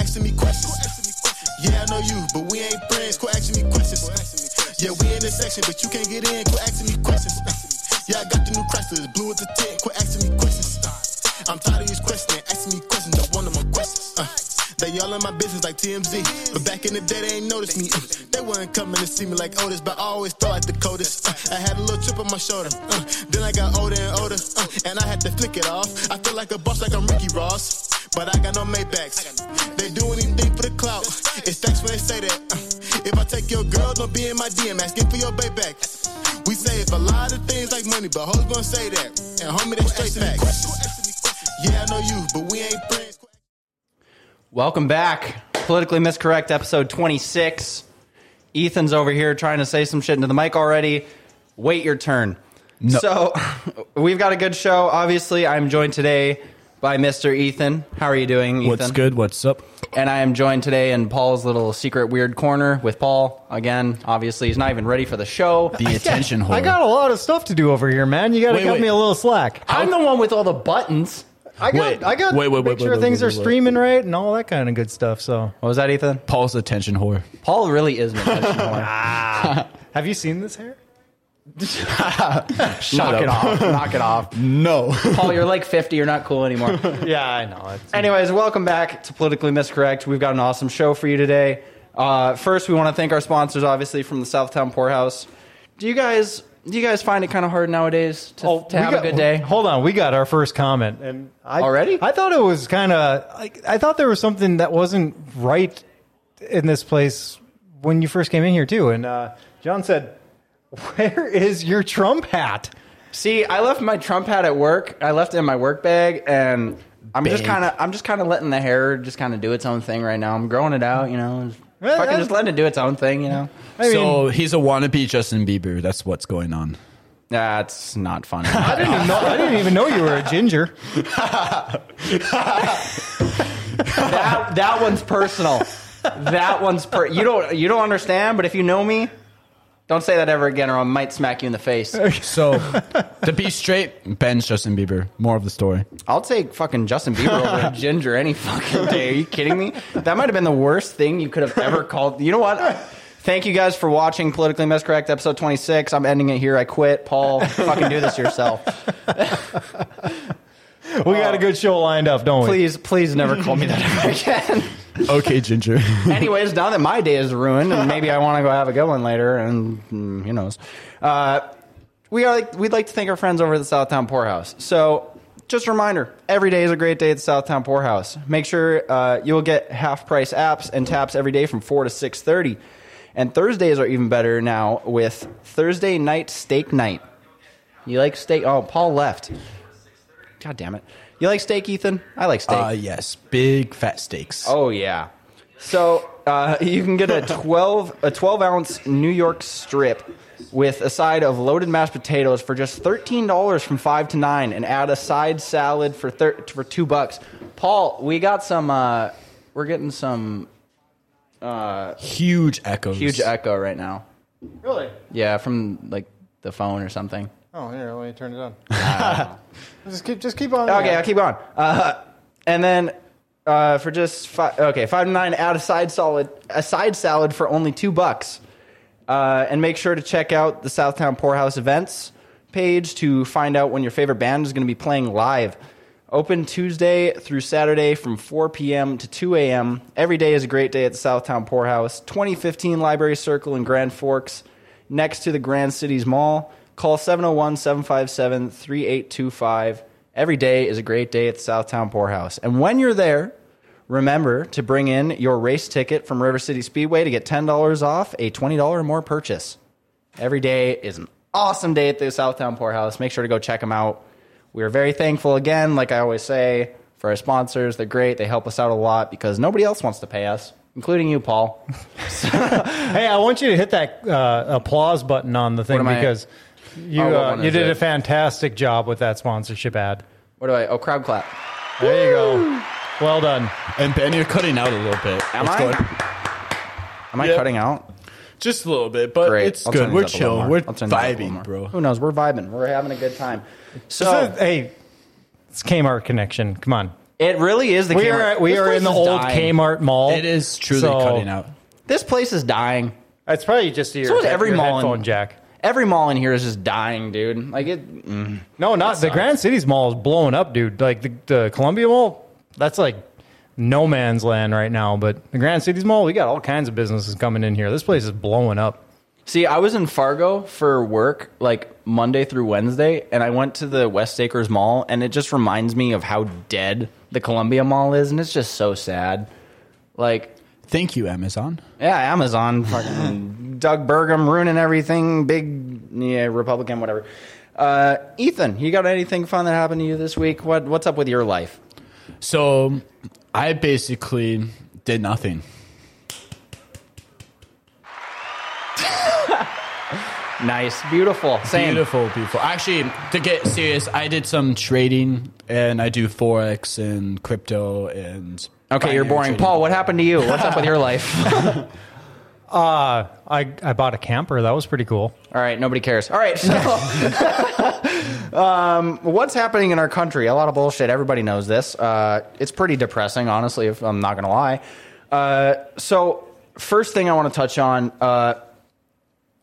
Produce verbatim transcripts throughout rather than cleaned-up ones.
asking me questions. Yeah, I know you, but we ain't friends. Quit asking me questions. Yeah, we in this section, but you can't get in. Quit asking me questions. Yeah, I got the new Chrysler, it's blue as the tent. Quit asking me questions. I'm tired of these questions. Asking me questions, I want them on questions. Uh, they all in my business like T M Z. But back in the day, they ain't noticed me. Uh, they weren't coming to see me like Otis, but I always thought like the coldest. Uh, I had a little chip on my shoulder. Uh, then I got older and older, uh, and I had to flick it off. I feel like a boss, like I'm Ricky Ross. But I got no Maybachs. They do anything for the clout. It's facts when they say that. Uh, if I take your girl, don't be in my D M asking for your payback. We say if a lot of things like money, but hoes gonna say that. And homie, they straight facts. Yeah, I know you, but we ain't friends. Welcome back. Politically MisCorrect, episode twenty-six. Ethan's over here trying to say some shit into the mic already. Wait your turn. No. So we've got a good show. Obviously, I'm joined today by Mister Ethan. How are you doing, Ethan? What's good? What's up? And I am joined today in Paul's little secret weird corner with Paul. Again, obviously, he's not even ready for the show. The attention whore. I got a lot of stuff to do over here, man. You got to cut me a little slack. I'm the one with all the buttons. I got wait, I got wait, wait, to make wait, sure wait, things wait, wait, wait, are streaming right and all that kind of good stuff. So what was that, Ethan? Paul's attention whore. Paul really is an attention whore. Have you seen this hair? Knock it off. Knock it off. No. Paul, you're like fifty. You're not cool anymore. Yeah, I know. It's Anyways, welcome back to Politically MisCorrect. We've got an awesome show for you today. Uh, first, we want to thank our sponsors, obviously, from the Southtown Poorhouse. Do you guys do you guys find it kind of hard nowadays to, oh, to have got, a good day? Hold on. We got our first comment. and I, Already? I thought it was kind of... I, I thought there was something that wasn't right in this place when you first came in here, too. And uh, John said... Where is your Trump hat? See, I left my Trump hat at work. I left it in my work bag, and I'm Bang. just kind of, I'm just kind of letting the hair just kind of do its own thing right now. I'm growing it out, you know. Well, fucking that's... just letting it do its own thing, you know. I so mean... he's a wannabe Justin Bieber. That's what's going on. That's not funny. I didn't even know. I didn't even know you were a ginger. that that one's personal. That one's per. You don't you don't understand. But if you know me. Don't say that ever again, or I might smack you in the face. So, to be straight, Ben's Justin Bieber. More of the story. I'll take fucking Justin Bieber over Ginger any fucking day. Are you kidding me? That might have been the worst thing you could have ever called. You know what? Thank you guys for watching Politically MisCorrect, episode twenty-six. I'm ending it here. I quit. Paul, fucking do this yourself. We got a good show lined up, don't we? Please, please never call me that ever again. Okay, Ginger. Anyways, now that my day is ruined, and maybe I want to go have a good one later, and mm, who knows? Uh, we are like, we'd like to thank our friends over at the Southtown Poorhouse. So, just a reminder, every day is a great day at the Southtown Poorhouse. Make sure uh, you'll get half-price apps and taps every day from four to six thirty. And Thursdays are even better now with Thursday night steak night. You like steak? Oh, Paul left. God damn it. You like steak, Ethan? I like steak. Uh, yes, big fat steaks. Oh, yeah. So uh, you can get a twelve-ounce New York strip with a side of loaded mashed potatoes for just thirteen dollars from five to nine, and add a side salad for thir- for two bucks. Paul, we got some... Uh, we're getting some... Uh, huge echoes. Huge echo right now. Really? Yeah, from like the phone or something. Oh, here, let me turn it on. Uh, just keep, just keep on. Okay, I'll keep on. Uh, and then uh, for just five, okay, five to nine, add a side salad, a side salad for only two bucks. Uh, and make sure to check out the Southtown Poorhouse events page to find out when your favorite band is going to be playing live. Open Tuesday through Saturday from four p.m. to two a.m. Every day is a great day at the Southtown Poorhouse. twenty fifteen Library Circle in Grand Forks, next to the Grand Cities Mall. Call seven oh one, seven five seven, three eight two five. Every day is a great day at the Southtown Poorhouse. And when you're there, remember to bring in your race ticket from River City Speedway to get ten dollars off a twenty dollars or more purchase. Every day is an awesome day at the Southtown Poorhouse. Make sure to go check them out. We are very thankful, again, like I always say, for our sponsors. They're great. They help us out a lot because nobody else wants to pay us. Including you, Paul. Hey, I want you to hit that uh, applause button on the thing because... I- You oh, uh, you did it? a fantastic job with that sponsorship ad. What do I? Oh, crowd clap. There Woo! You go. Well done. And Ben, you're cutting out a little bit. Am What's I? Going? Am I yep. cutting out? Just a little bit, but Great. it's I'll good. We're chill. We're vibing, bro. Who knows? We're vibing. We're having a good time. So, so hey, it's Kmart connection. Come on. It really is the we Kmart. Are, we this are in the old dying. Kmart mall. It is truly so cutting out. This place is dying. It's probably just your, so every your mall headphone in, jack. Every mall in here is just dying, dude. Like it. Mm, no, not the sucks. Grand Cities Mall is blowing up, dude. Like the, the Columbia Mall, that's like no man's land right now. But the Grand Cities Mall, we got all kinds of businesses coming in here. This place is blowing up. See, I was in Fargo for work, like, Monday through Wednesday, and I went to the West Acres Mall, and it just reminds me of how dead the Columbia Mall is, and it's just so sad. Like... Thank you, Amazon. Yeah, Amazon. Fucking Doug Burgum ruining everything. Big, yeah, Republican, whatever. Uh, Ethan, you got anything fun that happened to you this week? What What's up with your life? So, I basically did nothing. Nice, beautiful, same. Beautiful, beautiful. Actually, to get serious, I did some trading, and I do forex and crypto and. Okay, you're boring, trading. Paul. What happened to you? What's up with your life? uh, I I bought a camper. That was pretty cool. All right, nobody cares. All right, so um, what's happening in our country? A lot of bullshit. Everybody knows this. Uh, it's pretty depressing, honestly. If I'm not gonna lie. Uh, so first thing I want to touch on. Uh,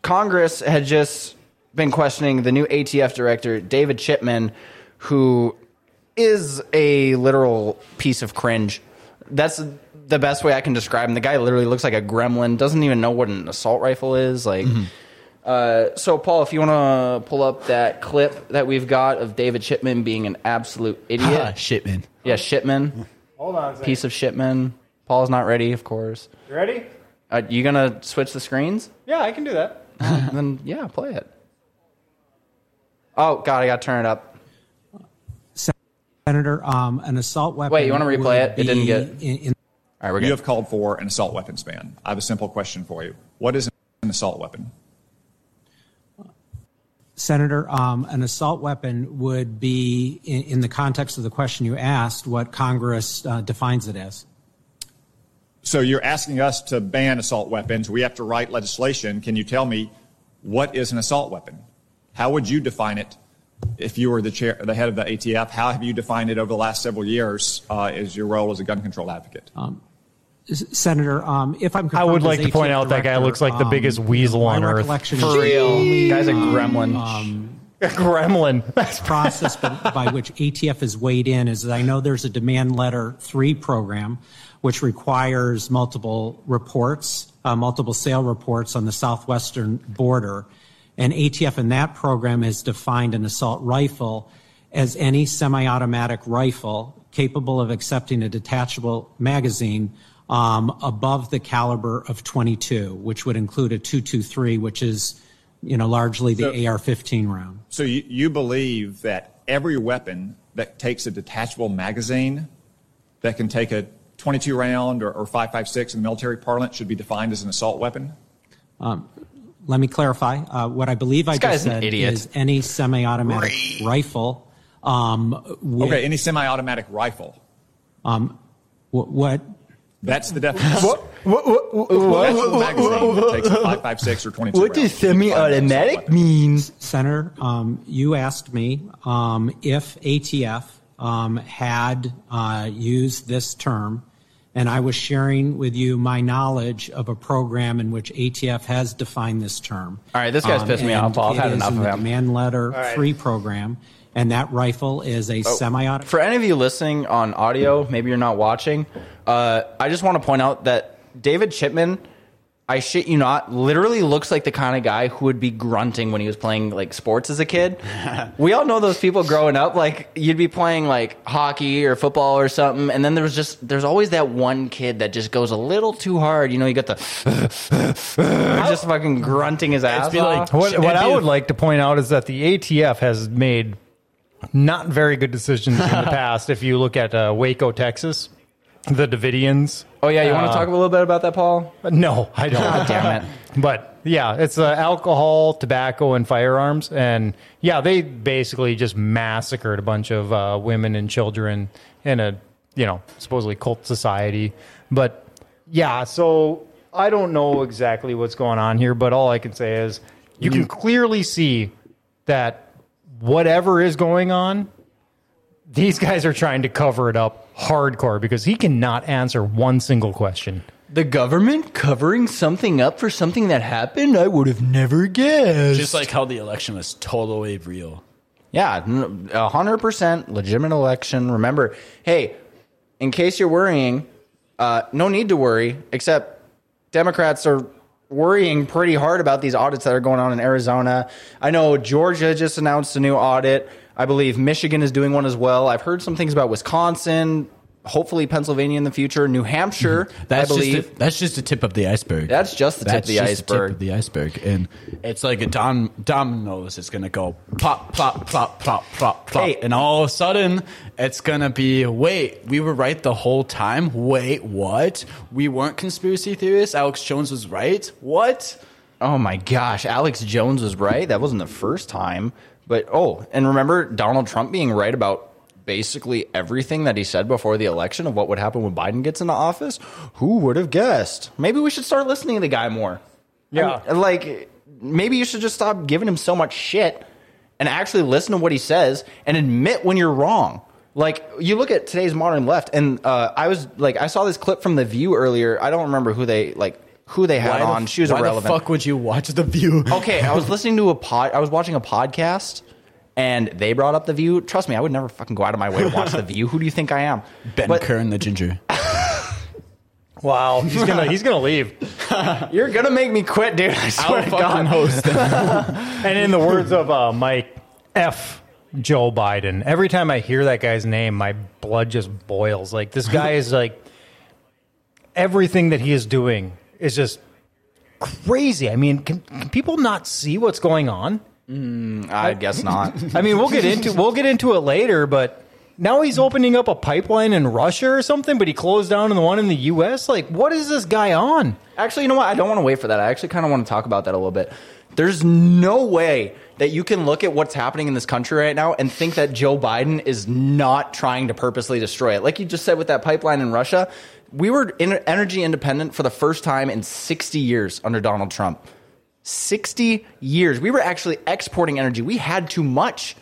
Congress had just been questioning the new A T F director, David Chipman, who is a literal piece of cringe. That's the best way I can describe him. The guy literally looks like a gremlin, doesn't even know what an assault rifle is. Like, mm-hmm. uh, so, Paul, if you want to pull up that clip that we've got of David Chipman being an absolute idiot. Shipman. Yeah, Shipman. Hold on a second. Piece of Shipman. Paul's not ready, of course. You ready? Uh, you going to switch the screens? Yeah, I can do that. And then, yeah, play it. Oh, God, I got to turn it up. Senator, um, an assault weapon... Wait, you want to replay it? It didn't get... In, in... All right, we're good. You have called for an assault weapons ban. I have a simple question for you. What is an assault weapon? Senator, um, an assault weapon would be, in, in the context of the question you asked, what Congress uh, defines it as. So you're asking us to ban assault weapons. We have to write legislation. Can you tell me what is an assault weapon? How would you define it if you were the chair, the head of the A T F? How have you defined it over the last several years uh, as your role as a gun control advocate? Um, Senator, um, if I'm... I would like to point out that guy looks like the biggest weasel on earth. For real. The guy's a gremlin. Um, a gremlin. That's process by which A T F is weighed in is that I know there's a demand letter three program which requires multiple reports, uh, multiple sale reports on the southwestern border. And A T F in that program has defined an assault rifle as any semi-automatic rifle capable of accepting a detachable magazine um, above the caliber of twenty-two, which would include a two twenty-three, which is, you know, largely the so, A R fifteen round. So you, you believe that every weapon that takes a detachable magazine that can take a twenty-two round or, or five fifty-six in the military parlance should be defined as an assault weapon? Um, let me clarify. Uh, what I believe I just said is any semi-automatic Ree. rifle. Um, with, okay, any semi-automatic rifle. Um, wh- what? That's the definition. What? What? What? What? That's the magazine that takes a five fifty-six or twenty-two. What does semi-automatic mean? Senator, um, you asked me um, if A T F Um, had uh, used this term, and I was sharing with you my knowledge of a program in which A T F has defined this term. All right, this guy's um, pissed me off. I've had enough of him. It is in the demand letter right. three program, and that rifle is a oh. semi-automatic. For any of you listening on audio, maybe you're not watching, uh, I just want to point out that David Chipman, I shit you not, literally looks like the kind of guy who would be grunting when he was playing like sports as a kid. We all know those people growing up, like you'd be playing like hockey or football or something, and then there was just there's always that one kid that just goes a little too hard. You know, you got the just fucking grunting his ass off. Like, what what I would like to point out is that the A T F has made not very good decisions in the past. If you look at uh, Waco, Texas. The Davidians. Oh, yeah. You want to uh, talk a little bit about that, Paul? No, I don't. God damn it. But, yeah, it's uh, alcohol, tobacco, and firearms. And, yeah, they basically just massacred a bunch of uh, women and children in a, you know, supposedly cult society. But, yeah, so I don't know exactly what's going on here. But all I can say is you can clearly see that whatever is going on, These guys are trying to cover it up hardcore because he cannot answer one single question. The government covering something up for something that happened? I would have never guessed. Just like how the election was totally real. Yeah, one hundred percent legitimate election. Remember, hey, in case you're worrying, uh, no need to worry, except Democrats are worrying pretty hard about these audits that are going on in Arizona. I know Georgia just announced a new audit. I believe Michigan is doing one as well. I've heard some things about Wisconsin, hopefully Pennsylvania in the future, New Hampshire, mm-hmm. that's I believe. Just a, that's just the tip of the iceberg. That's just the that's tip of the iceberg. That's just the tip of the iceberg. And it's like a dom- dominoes. It's going to go plop, plop, plop, plop, plop, plop. Hey. And all of a sudden, it's going to be, wait, we were right the whole time? Wait, what? We weren't conspiracy theorists? Alex Jones was right? What? Oh, my gosh. Alex Jones was right? That wasn't the first time. But, oh, and remember Donald Trump being right about basically everything that he said before the election of what would happen when Biden gets into office? Who would have guessed? Maybe we should start listening to the guy more. Yeah. I mean, like, maybe you should just stop giving him so much shit and actually listen to what he says and admit when you're wrong. Like, you look at today's modern left, and uh, I was, like, I saw this clip from The View earlier. I don't remember who they, like... Who they had why on? The, she was why irrelevant. Why the fuck would you watch The View? Okay, I was listening to a pod. I was watching a podcast, and they brought up The View. Trust me, I would never fucking go out of my way to watch The View. Who do you think I am? Ben but, Kern, the ginger. Wow, he's gonna he's gonna leave. You're gonna make me quit, dude. I swear I'll to fucking God. Host. And in the words of uh, Mike F. Joe Biden, every time I hear that guy's name, my blood just boils. Like this guy is like everything that he is doing. It's just crazy. I mean, can, can people not see what's going on? Mm, I guess not. I mean, we'll get into we'll get into it later, but now he's opening up a pipeline in Russia or something, but he closed down the one in the U S. Like, what is this guy on? Actually, you know what? I don't want to wait for that. I actually kind of want to talk about that a little bit. There's no way that you can look at what's happening in this country right now and think that Joe Biden is not trying to purposely destroy it. Like you just said with that pipeline in Russia, we were in energy independent for the first time in sixty years under Donald Trump. sixty years. We were actually exporting energy. We had too much.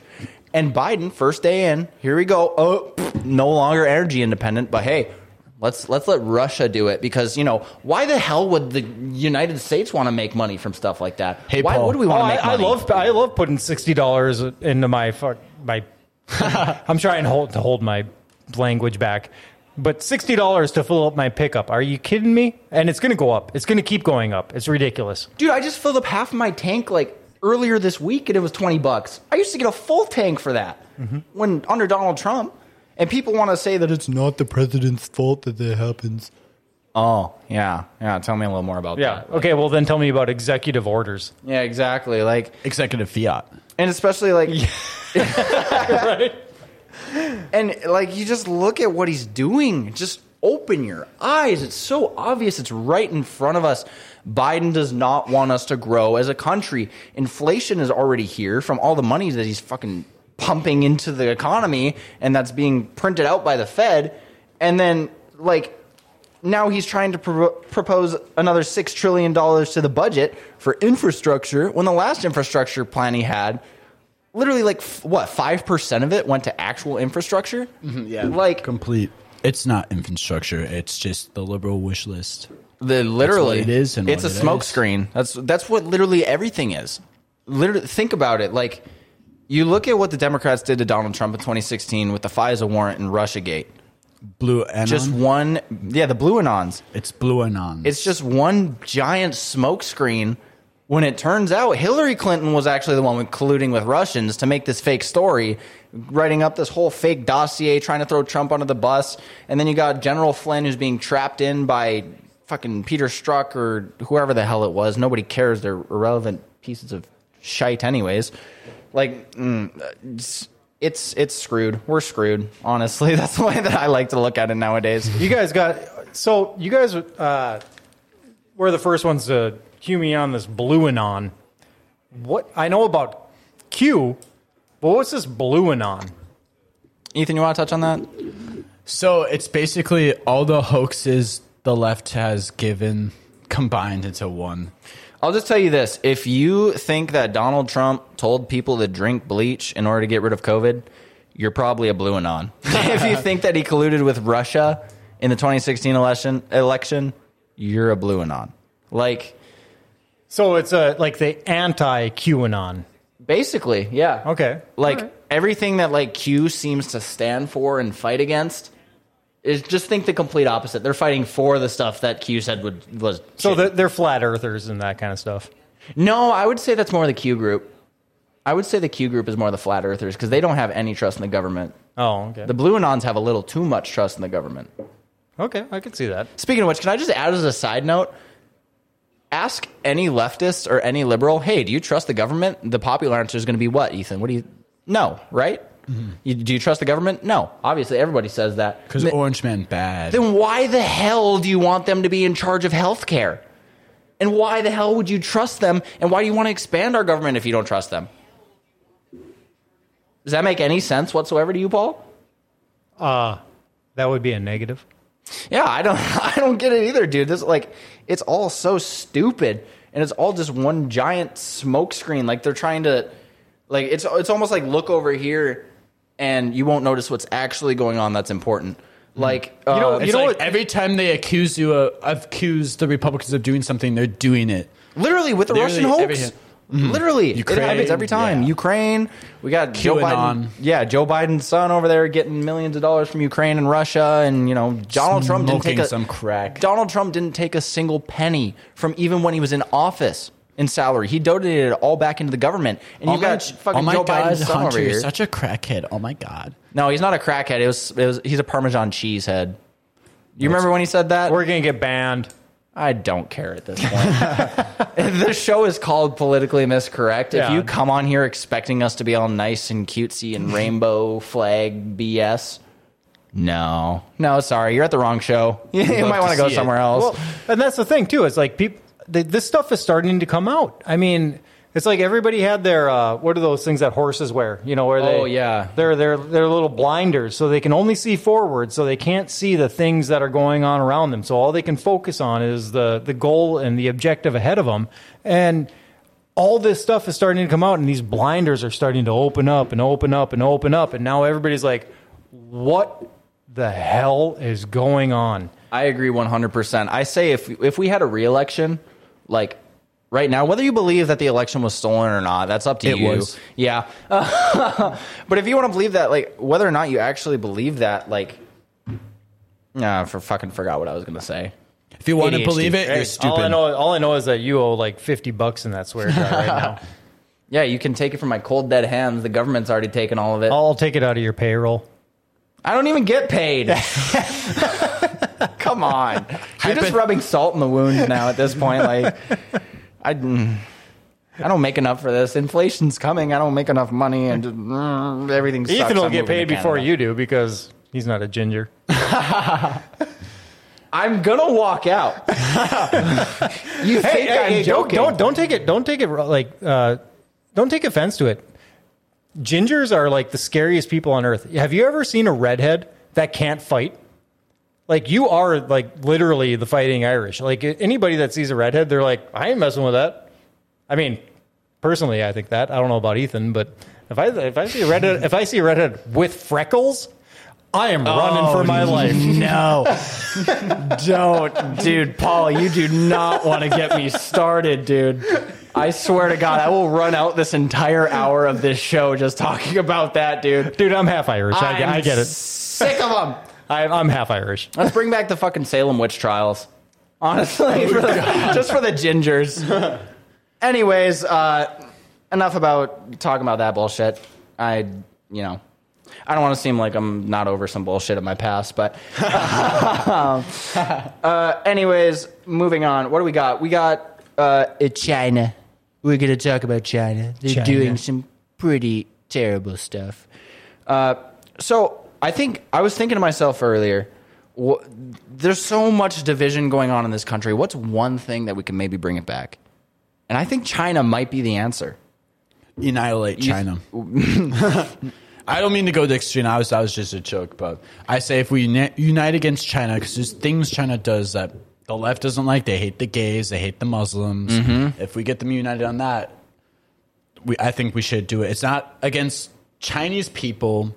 And Biden, first day in, here we go. Oh, pff, no longer energy independent, but hey, Let's let's let Russia do it because, you know, why the hell would the United States want to make money from stuff like that? Hey, why Paul. Would we want oh, to make I, money? I love, I love putting sixty dollars into my fuck my. I'm trying to hold, to hold my language back, but sixty dollars to fill up my pickup. Are you kidding me? And it's going to go up. It's going to keep going up. It's ridiculous. Dude, I just filled up half of my tank like earlier this week and it was twenty bucks. I used to get a full tank for that mm-hmm. when under Donald Trump. And people want to say that it's not the president's fault that that happens. Oh, yeah. Yeah, tell me a little more about yeah. that. Yeah, okay, well, then tell me about executive orders. Yeah, exactly. Like executive fiat. And especially, like... right? And, like, you just look at what he's doing. Just open your eyes. It's so obvious. It's right in front of us. Biden does not want us to grow as a country. Inflation is already here from all the money that he's fucking... pumping into the economy, and that's being printed out by the Fed. And then, like, now he's trying to pro- propose another six trillion dollars to the budget for infrastructure when the last infrastructure plan he had, literally, like, f- what five percent of it went to actual infrastructure. Mm-hmm, yeah, like complete. It's not infrastructure. It's just the liberal wish list. The literally it is. And it's a smokescreen. That's that's what literally everything is. Literally, think about it, like. You look at what the Democrats did to Donald Trump in twenty sixteen with the FISA warrant and Russiagate. Blueanon? Just one... Yeah, the Blueanons. It's Blueanon. It's just one giant smokescreen when it turns out Hillary Clinton was actually the one colluding with Russians to make this fake story, writing up this whole fake dossier, trying to throw Trump under the bus. And then you got General Flynn who's being trapped in by fucking Peter Strzok or whoever the hell it was. Nobody cares. They're irrelevant pieces of shite anyways. Like, mm, it's it's screwed. We're screwed, honestly. That's the way that I like to look at it nowadays. You guys got... So, you guys uh, were the first ones to cue me on this Blueanon. What... I know about Q, but what's this Blueanon? Ethan, you want to touch on that? So, it's basically all the hoaxes the left has given combined into one. I'll just tell you this. If you think that Donald Trump told people to drink bleach in order to get rid of COVID, you're probably a Blueanon. If you think that he colluded with Russia in the twenty sixteen election, election you're a Blueanon. Like, so it's a, like the anti-QAnon. Basically, yeah. Okay. Like, right. Everything that, like, Q seems to stand for and fight against is just think the complete opposite. They're fighting for the stuff that Q said would was... So they're, they're flat earthers and that kind of stuff. No, I would say that's more the Q group. I would say the Q group is more the flat earthers because they don't have any trust in the government. Oh, okay. The Blueanons have a little too much trust in the government. Okay, I can see that. Speaking of which, can I just add as a side note, ask any leftist or any liberal, hey, do you trust the government? The popular answer is going to be what, Ethan? What do you... No, right? Mm-hmm. You, do you trust the government? No. Obviously, everybody says that. Because Orange Man bad. Then why the hell do you want them to be in charge of healthcare? And why the hell would you trust them? And why do you want to expand our government if you don't trust them? Does that make any sense whatsoever to you, Paul? Uh, that would be a negative. Yeah, I don't I don't get it either, dude. This like it's all so stupid and it's all just one giant smoke screen. Like they're trying to like it's it's almost like look over here and you won't notice what's actually going on that's important. Like you know, uh, you know like what? Every time they accuse you of, of accuse the Republicans of doing something, they're doing it. Literally with the Literally, Russian hoax. Mm-hmm. Literally, Ukraine, it happens every time. Yeah. Ukraine, we got Joe Biden. Yeah, Joe Biden's son over there getting millions of dollars from Ukraine and Russia, and you know Donald Smoking Trump didn't take a, some crack. Donald Trump didn't take a single penny from even when he was in office in salary. He donated it all back into the government. And oh you got my, fucking oh Joe God, Biden's son Hunter, over here. Such a crackhead. Oh my God. No, he's not a crackhead. It was. It was. He's a Parmesan cheese head. You That's, remember when he said that? We're gonna get banned. I don't care at this point. This show is called Politically MisCorrect. Yeah. If you come on here expecting us to be all nice and cutesy and rainbow flag B S, no. No, sorry. You're at the wrong show. You might want to go somewhere it. else. Well, and that's the thing, too. It's like people, they, this stuff is starting to come out. I mean, it's like everybody had their, uh, what are those things that horses wear? You know, where they, oh, yeah. They're, they're, they're little blinders, so they can only see forward, so they can't see the things that are going on around them. So all they can focus on is the, the goal and the objective ahead of them. And all this stuff is starting to come out, and these blinders are starting to open up and open up and open up. And now everybody's like, what the hell is going on? I agree one hundred percent. I say if if we had a re-election, like... Right now, whether you believe that the election was stolen or not, that's up to it you. It was. Yeah. Uh, but if you want to believe that, like, whether or not you actually believe that, like, nah, I for fucking forgot what I was going to say. If you want A D H D, to believe it, right? You're stupid. All I, know, all I know is that you owe, like, fifty bucks in that swear jar right now. Yeah, you can take it from my cold, dead hands. The government's already taken all of it. I'll take it out of your payroll. I don't even get paid. Come on. You're just rubbing salt in the wound now at this point, like... I, I don't make enough for this. Inflation's coming. I don't make enough money, and just, mm, everything sucks. Ethan will I'm get paid before you do because he's not a ginger. I'm gonna walk out. You hey, think hey, I'm hey, joking? Don't, don't don't take it. Don't take it like. Uh, don't take offense to it. Gingers are like the scariest people on earth. Have you ever seen a redhead that can't fight? Like, you are, like, literally the Fighting Irish. Like, anybody that sees a redhead, they're like, I ain't messing with that. I mean, personally, I think that. I don't know about Ethan, but if I if I see a redhead, if I see a redhead with freckles, I am oh, running for my life. No. Don't. Dude, Paul, you do not want to get me started, dude. I swear to God, I will run out this entire hour of this show just talking about that, dude. Dude, I'm half Irish. I'm I get it. Sick of them. I'm half Irish. Let's bring back the fucking Salem witch trials. Honestly, for the, just for the gingers. Anyways, uh, enough about talking about that bullshit. I, you know, I don't want to seem like I'm not over some bullshit in my past, but uh, uh, anyways, moving on. What do we got? We got uh, China. We're going to talk about China. They're China. doing some pretty terrible stuff. Uh, so... I think I was thinking to myself earlier, wh- there's so much division going on in this country. What's one thing that we can maybe bring it back? And I think China might be the answer. Annihilate China. I don't mean to go to extreme. I was, that was just a joke. But I say if we uni- unite against China, because there's things China does that the left doesn't like. They hate the gays. They hate the Muslims. Mm-hmm. If we get them united on that, we, I think we should do it. It's not against Chinese people.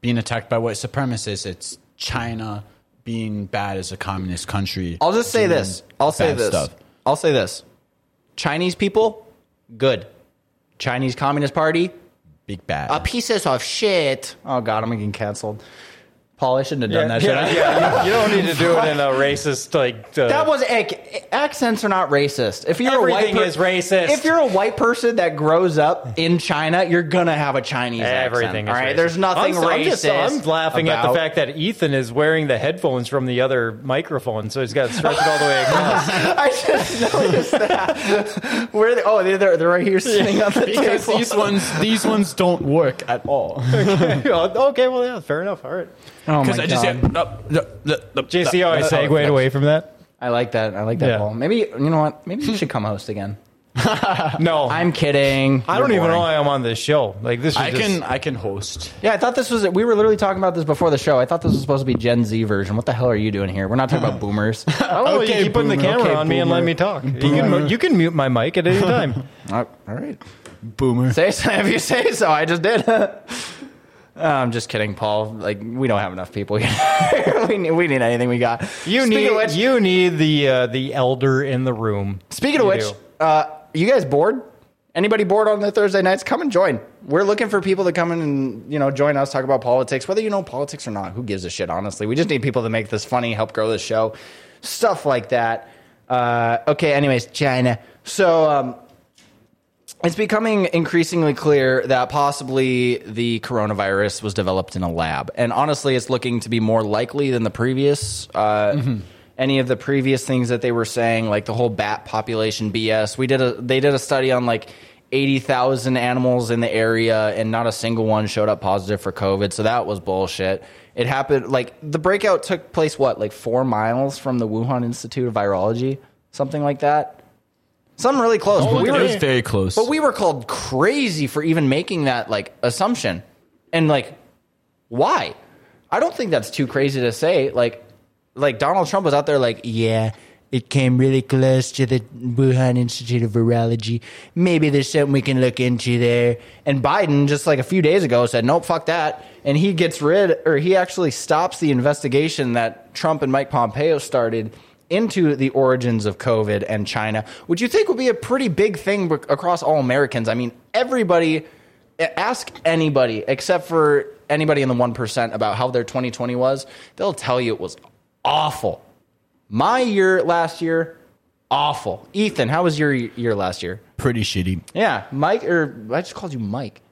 being attacked by white supremacists. It's China being bad as a communist country. I'll just say this. I'll say this. Stuff. I'll say this. Chinese people, good. Chinese Communist Party, big bad. A pieces of shit. Oh, God, I'm getting canceled. Paul, I shouldn't have done yeah, that yeah, shit. Yeah, you don't need to do it in a racist, like... Uh, that was... Accents are not racist. If you're everything a white per- is racist. If you're a white person that grows up in China, you're going to have a Chinese everything accent. Everything is all right? Racist. There's nothing I'm, racist I'm, just, I'm laughing about. At the fact that Ethan is wearing the headphones from the other microphone, so he's got to stretch it all the way across. I just noticed that. Where they, oh, they're, they're right here sitting yeah, on the table. These ones, these ones don't work at all. Okay, okay, well, yeah, fair enough. All right. Oh my I just God. Said, no, no, no, no, J C always no, segued no, no. away from that. I like that. I like that. Yeah. Maybe, you know what? Maybe you should come host again. No. I'm kidding. I You're don't boring. Even know why I'm on this show. Like this. Is I, just... can, I can host. Yeah, I thought this was... We were literally talking about this before the show. I thought this was supposed to be Gen Z version. What the hell are you doing here? We're not talking about boomers. Oh, okay, you keep putting the camera okay, on boomer. Me and let me talk. You can, you can mute my mic at any time. All right. Boomer. Say so. If you say so, I just did. Uh, I'm just kidding, Paul. Like, we don't have enough people here. we, need, we need anything we got. You Speaking need which, you need the uh, the elder in the room. Speaking of which, uh, you guys bored? Anybody bored on the Thursday nights? Come and join. We're looking for people to come in and, you know, join us, talk about politics. Whether you know politics or not, who gives a shit, honestly? We just need people to make this funny, help grow this show, stuff like that. Uh, okay, anyways, China. So... Um, It's becoming increasingly clear that possibly the coronavirus was developed in a lab. And honestly, it's looking to be more likely than the previous, uh, mm-hmm. any of the previous things that they were saying, like the whole bat population B S. We did a, they did a study on like eighty thousand animals in the area and not a single one showed up positive for COVID. So that was bullshit. It happened, like the breakout took place, what, like four miles from the Wuhan Institute of Virology, something like that. Some really close. Oh, but we were, it was very close. But we were called crazy for even making that like assumption. And like, why? I don't think that's too crazy to say. Like, like Donald Trump was out there like, yeah, it came really close to the Wuhan Institute of Virology. Maybe there's something we can look into there. And Biden just like a few days ago said, nope, fuck that. And he gets rid or he actually stops the investigation that Trump and Mike Pompeo started into the origins of COVID and China, which you think would be a pretty big thing across all Americans. I mean, everybody, ask anybody except for anybody in the one percent about how their twenty twenty was. They'll tell you it was awful. My year last year, awful. Ethan, how was your year last year? Pretty shitty. Yeah. Mike, or I just called you Mike.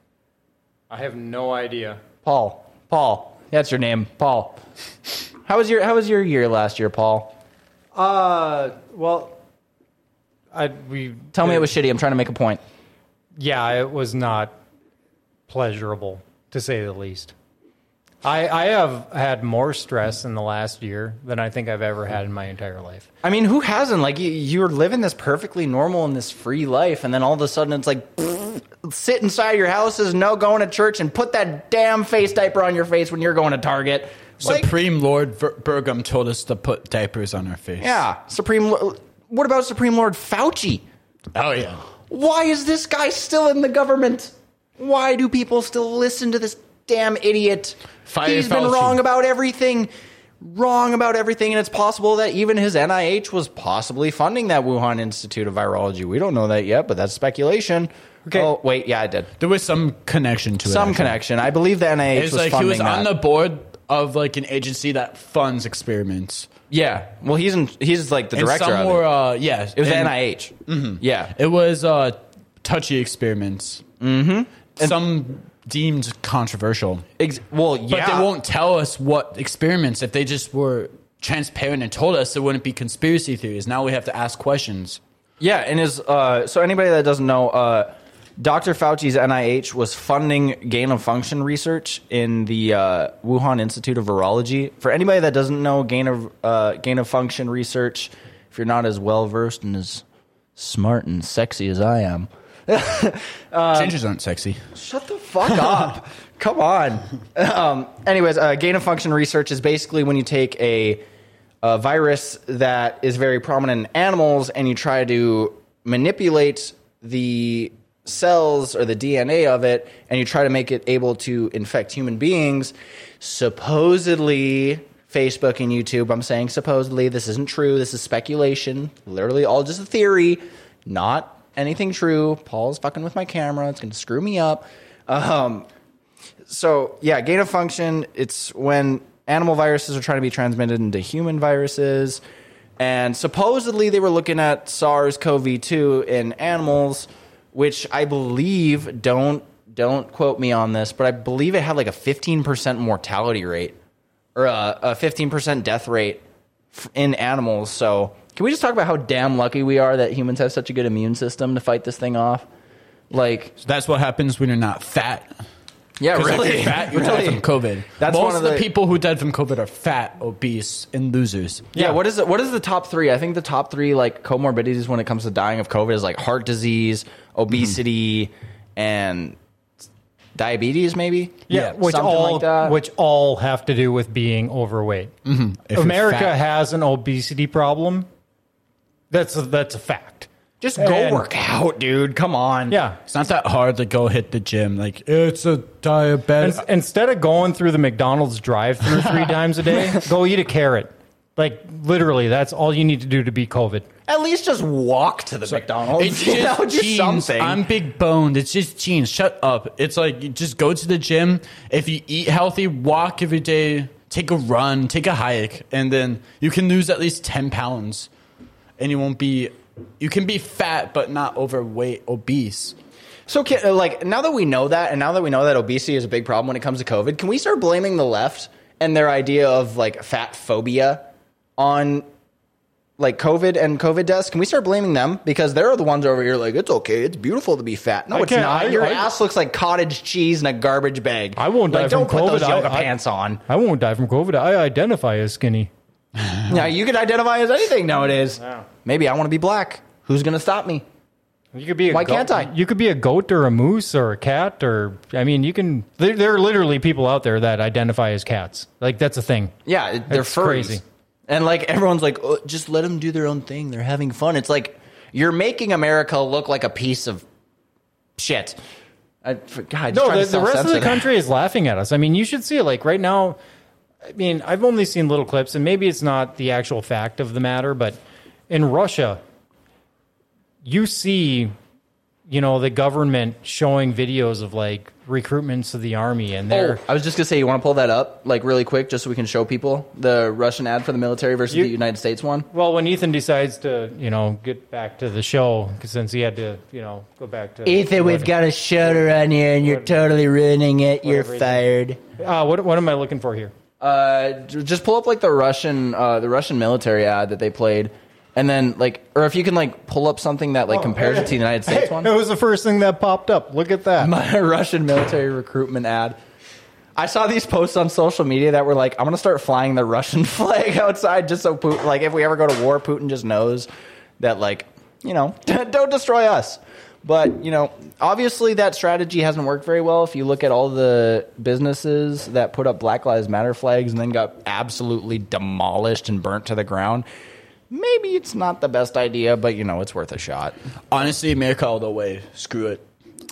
I have no idea. Paul. Paul. That's your name. Paul. How was your, how was your year last year, Paul? Uh, well, I, we... Tell me it, it was shitty. I'm trying to make a point. Yeah, it was not pleasurable, to say the least. I, I have had more stress in the last year than I think I've ever had in my entire life. I mean, who hasn't? Like, you, you're living this perfectly normal and this free life, and then all of a sudden it's like, pfft, sit inside your houses, no going to church, and put that damn face diaper on your face when you're going to Target. Supreme like, Lord Ver- Burgum told us to put diapers on our face. Yeah. Supreme. Lo- what about Supreme Lord Fauci? Oh, yeah. Why is this guy still in the government? Why do people still listen to this damn idiot? Fire He's Fauci. Been wrong about everything. Wrong about everything. And it's possible that even his N I H was possibly funding that Wuhan Institute of Virology. We don't know that yet, but that's speculation. Okay. Oh, wait. Yeah, I did. There was some connection to it. Some actually. Connection. I believe the N I H was, was like funding he was that. On the board of like an agency that funds experiments. Yeah. Well, he's in, he's like the and director some of were, it. Uh, yeah. It was and, the N I H. Mm-hmm. Yeah. It was uh, touchy experiments. Mm-hmm. And some deemed controversial. Ex- well, yeah. But they won't tell us what experiments. If they just were transparent and told us, it wouldn't be conspiracy theories. Now we have to ask questions. Yeah. And is uh, so anybody that doesn't know... Uh, Doctor Fauci's N I H was funding gain-of-function research in the uh, Wuhan Institute of Virology. For anybody that doesn't know gain of uh, gain-of-function research, if you're not as well-versed and as smart and sexy as I am... uh, Gingers aren't sexy. Shut the fuck up. Come on. Um, anyways, uh, gain-of-function research is basically when you take a, a virus that is very prominent in animals and you try to manipulate the... cells or the D N A of it, and you try to make it able to infect human beings. Supposedly, Facebook and YouTube, I'm saying supposedly, this isn't true, this is speculation, literally all just a theory, not anything true. Paul's fucking with my camera, it's going to screw me up. Um, so yeah, gain of function, it's when animal viruses are trying to be transmitted into human viruses, and supposedly they were looking at SARS-C o V two in animals, which I believe, don't don't quote me on this, but I believe it had like a fifteen percent mortality rate, or a, a fifteen percent death rate in animals. So can we just talk about how damn lucky we are that humans have such a good immune system to fight this thing off? Like, so that's what happens when you're not fat. Yeah, really. If you're fat, you really? die from COVID. That's Most one of the, the people who died from COVID are fat, obese, and losers. Yeah, yeah. What is it? What is the top three? I think the top three like comorbidities when it comes to dying of COVID is like heart disease, obesity, mm-hmm. and diabetes, maybe. Yeah, yeah which all like that. which all have to do with being overweight. Mm-hmm. America has an obesity problem. That's a, that's a fact. Just go and work out, dude. Come on. Yeah. It's not that hard to go hit the gym. Like, it's a diabetic. And, instead of going through the McDonald's drive-thru three times a day, go eat a carrot. Like, literally, that's all you need to do to beat COVID. At least just walk to the so, McDonald's. It's just, you know, just genes. Something. I'm big-boned. It's just genes. Shut up. It's like, you just go to the gym. If you eat healthy, walk every day, take a run, take a hike, and then you can lose at least ten pounds, and you won't be... You can be fat, but not overweight, obese. So, can, like, now that we know that, and now that we know that obesity is a big problem when it comes to COVID, can we start blaming the left and their idea of, like, fat phobia on, like, COVID and COVID deaths? Can we start blaming them? Because they're the ones over here like, it's okay, it's beautiful to be fat. No, I it's not. I, Your I, ass looks like cottage cheese in a garbage bag. I won't die like, from don't COVID. Don't put those yoga I, pants on. I won't die from COVID. I identify as skinny. Now, you can identify as anything nowadays. Yeah. Maybe I want to be black. Who's going to stop me? You could be. A Why goat. can't I? You could be a goat or a moose or a cat or, I mean, you can. There, there are literally people out there that identify as cats. Like, that's a thing. Yeah, they're it's furries. Crazy. And, like, everyone's like, oh, just let them do their own thing. They're having fun. It's like, you're making America look like a piece of shit. I, God, no, the, the rest of the country is laughing at us. I mean, you should see it. Like, right now... I mean, I've only seen little clips, and maybe it's not the actual fact of the matter, but in Russia, you see, you know, the government showing videos of, like, recruitments of the army, and they're... Oh, I was just going to say, you want to pull that up, like, really quick, just so we can show people the Russian ad for the military versus you, the United States one? Well, when Ethan decides to, you know, get back to the show, because since he had to, you know, go back to... Ethan, we've got a show to run here, and you're what, totally ruining it. You're fired. Uh, what, what am I looking for here? Uh, just pull up like the Russian, uh, the Russian military ad that they played, and then like, or if you can like pull up something that like oh, compares hey, it to the United States hey, one. It was the first thing that popped up. Look at that, my Russian military recruitment ad. I saw these posts on social media that were like, "I'm gonna start flying the Russian flag outside just so Putin, like if we ever go to war, Putin just knows that like you know don't destroy us." But, you know, obviously that strategy hasn't worked very well. If you look at all the businesses that put up Black Lives Matter flags and then got absolutely demolished and burnt to the ground, maybe it's not the best idea, but, you know, it's worth a shot. Honestly, America all the way. Screw it.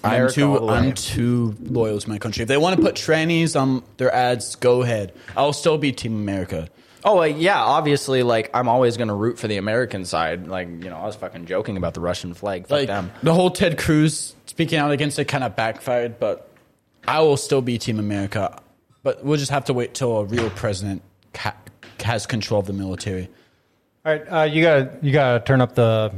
I'm too, I'm too loyal to my country. If they want to put trannies on their ads, go ahead. I'll still be Team America. Oh, uh, yeah, obviously, like, I'm always going to root for the American side. Like, you know, I was fucking joking about the Russian flag. Fuck like, them. The whole Ted Cruz speaking out against it kind of backfired, but I will still be Team America. But we'll just have to wait till a real president ca- has control of the military. All right, uh, you gotta you gotta turn up the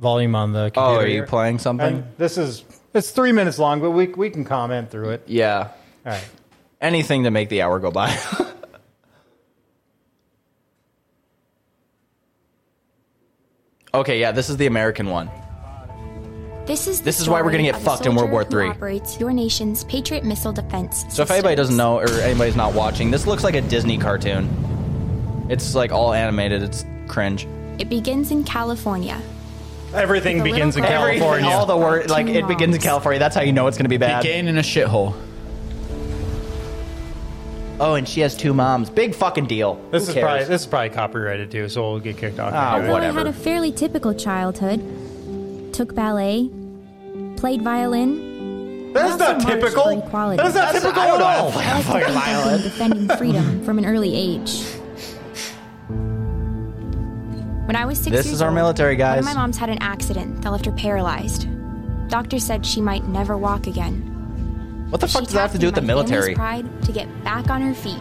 volume on the computer. Oh, are you here. playing something? And this is, it's three minutes long, but we we can comment through it. Yeah. All right. Anything to make the hour go by. Okay, yeah, this is the American one. This is this is why we're going to get fucked in World War Three. Operates your nation's Patriot missile defense systems. So if anybody doesn't know or anybody's not watching, this looks like a Disney cartoon. It's like all animated. It's cringe. It begins in California. Everything begins in California. Everything, all the word like it begins in California. That's how you know it's going to be bad. Begin in a shithole. Oh, and she has two moms. Big fucking deal. This is probably this is probably copyrighted too, so we'll get kicked off. Ah, whatever. I had a fairly typical childhood. Took ballet, played violin. That's not typical. That's not typical at all. Defending freedom from an early age. When I was six years old, this is our military, guys. One of my moms had an accident that left her paralyzed. Doctor said she might never walk again. What the fuck does that have to do with the military? She tapped into my family's pride to get back on her feet.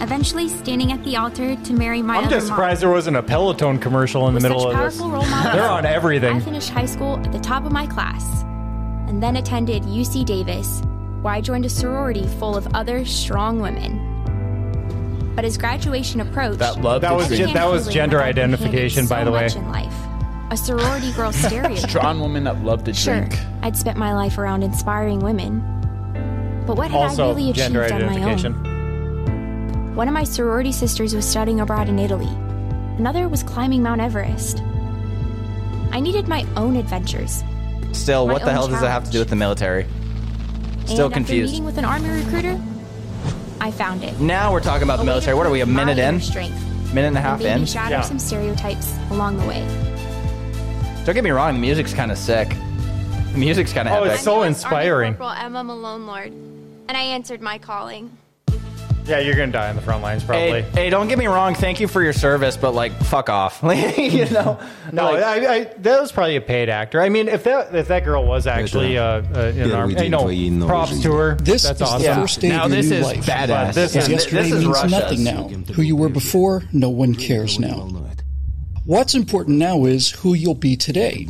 Eventually standing at the altar to marry my I'm other just surprised mom. There wasn't a Peloton commercial in With the middle of this. Role models, they're on everything. I finished high school at the top of my class and then attended U C Davis, where I joined a sorority full of other strong women. But as graduation approached, that, love that was just, that was gender identification, by the way. So much in life. A sorority girl stereotype. Strong women that love to sure, drink. I'd spent my life around inspiring women. But what had also, I really achieved on my own? One of my sorority sisters was studying abroad in Italy. Another was climbing Mount Everest. I needed my own adventures. Still, what the hell challenge. Does that have to do with the military? Still and confused. After meeting with an army recruiter, I found it. Now we're talking about the military. What are we, a minute in? Strength. Minute and a half in? Shatter yeah. some stereotypes along the way. Don't get me wrong, the music's kind of sick. The music's kind of oh, epic. Oh, it's so inspiring. Corporal Emma Malone Lord, and I answered my calling. Yeah, you're going to die on the front lines, probably. Hey, hey, don't get me wrong. Thank you for your service, but, like, fuck off. you know? No, like, I, I, that was probably a paid actor. I mean, if that if that girl was actually uh, uh, in the army, you know, props to her. This that's is awesome. The first day yeah. of now, your new life. Badass. This is badass. Yesterday this is means Russia. Nothing now. Who you were before, no one cares now. What's important now is who you'll be today.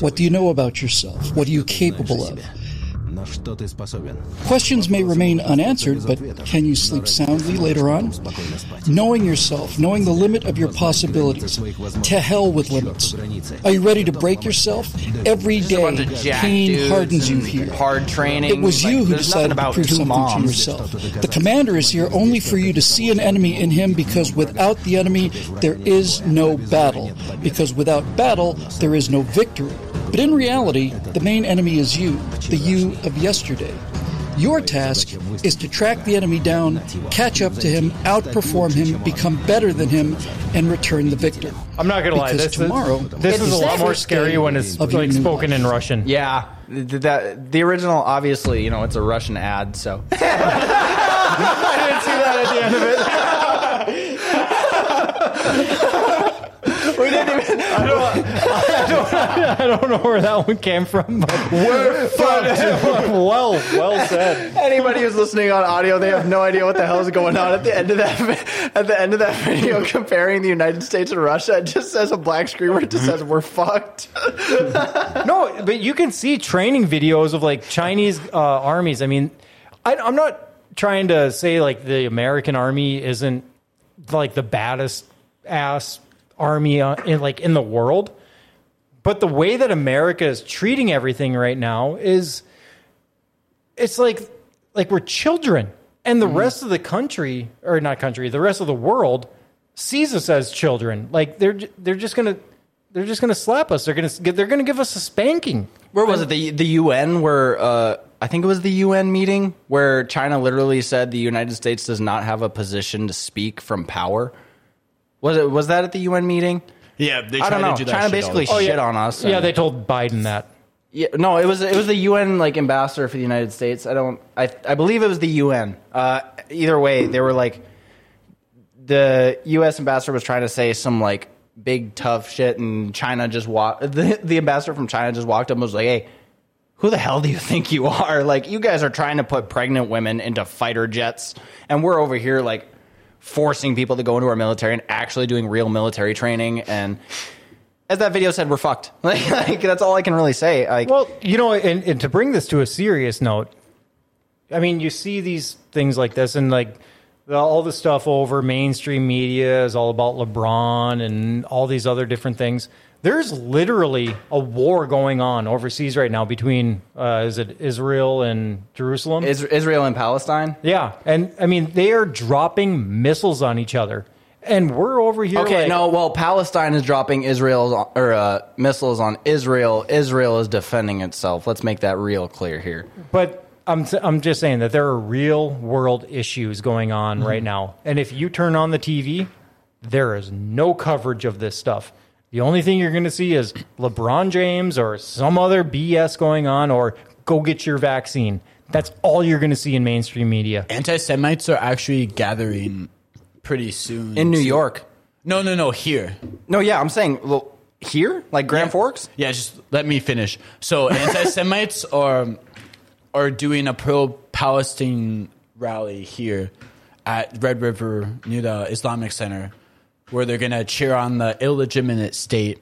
What do you know about yourself? What are you capable of? Questions may remain unanswered, but can you sleep soundly later on? Knowing yourself, knowing the limit of your possibilities. To hell with limits. Are you ready to break yourself? Every day, pain hardens you here. Hard training. It was you who decided to prove something to yourself. The commander is here only for you to see an enemy in him, because without the enemy, there is no battle. Because without battle, there is no victory. But in reality, the main enemy is you, the you of yesterday. Your task is to track the enemy down, catch up to him, outperform him, become better than him, and return the victor. I'm not going to lie, this, tomorrow, is, this is, is a lot more scary when it's like spoken in Russian. Yeah, that, the original, obviously, you know, it's a Russian ad, so. I didn't see that at the end of it. We didn't even. I don't know. I don't know where that one came from, but we're fucked. Well, well said. Anybody who's listening on audio, they have no idea what the hell is going on at the end of that. At the end of that video, comparing the United States and Russia, it just says a black screen where it just says "we're fucked." No, but you can see training videos of like Chinese uh, armies. I mean, I, I'm not trying to say like the American army isn't like the baddest ass army uh, in, like in the world. But the way that America is treating everything right now is, it's like like we're children. And the mm-hmm. rest of the country, or not country, the rest of the world sees us as children. Like they're they're just gonna they're just gonna slap us. They're gonna they're gonna give us a spanking. Where was it? The the U N where uh, I think it was the U N meeting where China literally said the United States does not have a position to speak from power. Was it was that at the U N meeting? Yeah, they I don't know. To do that China shit basically shit oh, yeah. on us. Yeah, they told Biden that. Yeah, no, it was it was the U N like ambassador for the United States. I don't. I I believe it was the U N. Uh, either way, they were like the U S ambassador was trying to say some like big tough shit, and China just walked. The, the ambassador from China just walked up and was like, "Hey, who the hell do you think you are? Like, you guys are trying to put pregnant women into fighter jets, and we're over here like." Forcing people to go into our military and actually doing real military training." And as that video said, we're fucked. Like, like that's all I can really say. Like, well, you know, and, and to bring this to a serious note, I mean, you see these things like this, and like all the stuff over mainstream media is all about LeBron and all these other different things. There's literally a war going on overseas right now between uh, is it Israel and Jerusalem? Is- Israel and Palestine? Yeah, and I mean they are dropping missiles on each other, and we're over here. Okay, like, no, well, Palestine is dropping Israel's or uh, missiles on Israel. Israel is defending itself. Let's make that real clear here. But I'm I'm just saying that there are real world issues going on mm-hmm. right now, and if you turn on the T V, there is no coverage of this stuff. The only thing you're going to see is LeBron James or some other B S going on, or go get your vaccine. That's all you're going to see in mainstream media. Anti-Semites are actually gathering pretty soon. In New York. No, no, no, here. No, yeah, I'm saying well, here? Like Grand yeah. Forks? Yeah, just let me finish. So anti-Semites are, are doing a pro-Palestine rally here at Red River near the Islamic Center, where they're going to cheer on the illegitimate state.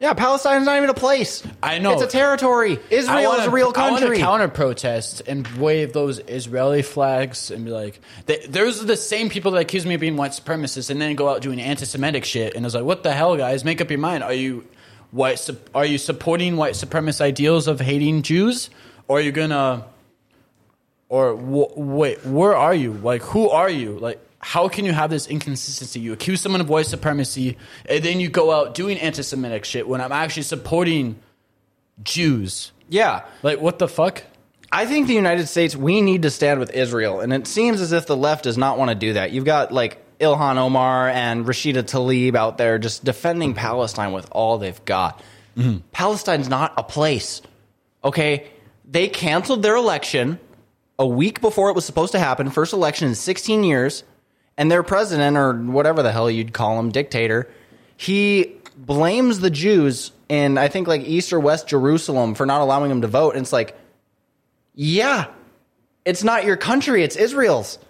Yeah, Palestine's not even a place. I know. It's a territory. Israel wanna, is a real country. I want to counter-protest and wave those Israeli flags and be like, they, those are the same people that accuse me of being white supremacist and then go out doing anti-Semitic shit. And I was like, what the hell, guys? Make up your mind. Are you white? Are you supporting white supremacist ideals of hating Jews? Or are you going to... Or w- wait, where are you? Like, who are you? Like... How can you have this inconsistency? You accuse someone of white supremacy, and then you go out doing anti-Semitic shit when I'm actually supporting Jews. Yeah. Like, what the fuck? I think the United States, we need to stand with Israel, and it seems as if the left does not want to do that. You've got, like, Ilhan Omar and Rashida Tlaib out there just defending Palestine with all they've got. Mm-hmm. Palestine's not a place, okay? They canceled their election a week before it was supposed to happen, first election in sixteen years— And their president, or whatever the hell you'd call him, dictator, he blames the Jews in, I think, like East or West Jerusalem for not allowing them to vote. And it's like, yeah, it's not your country, it's Israel's.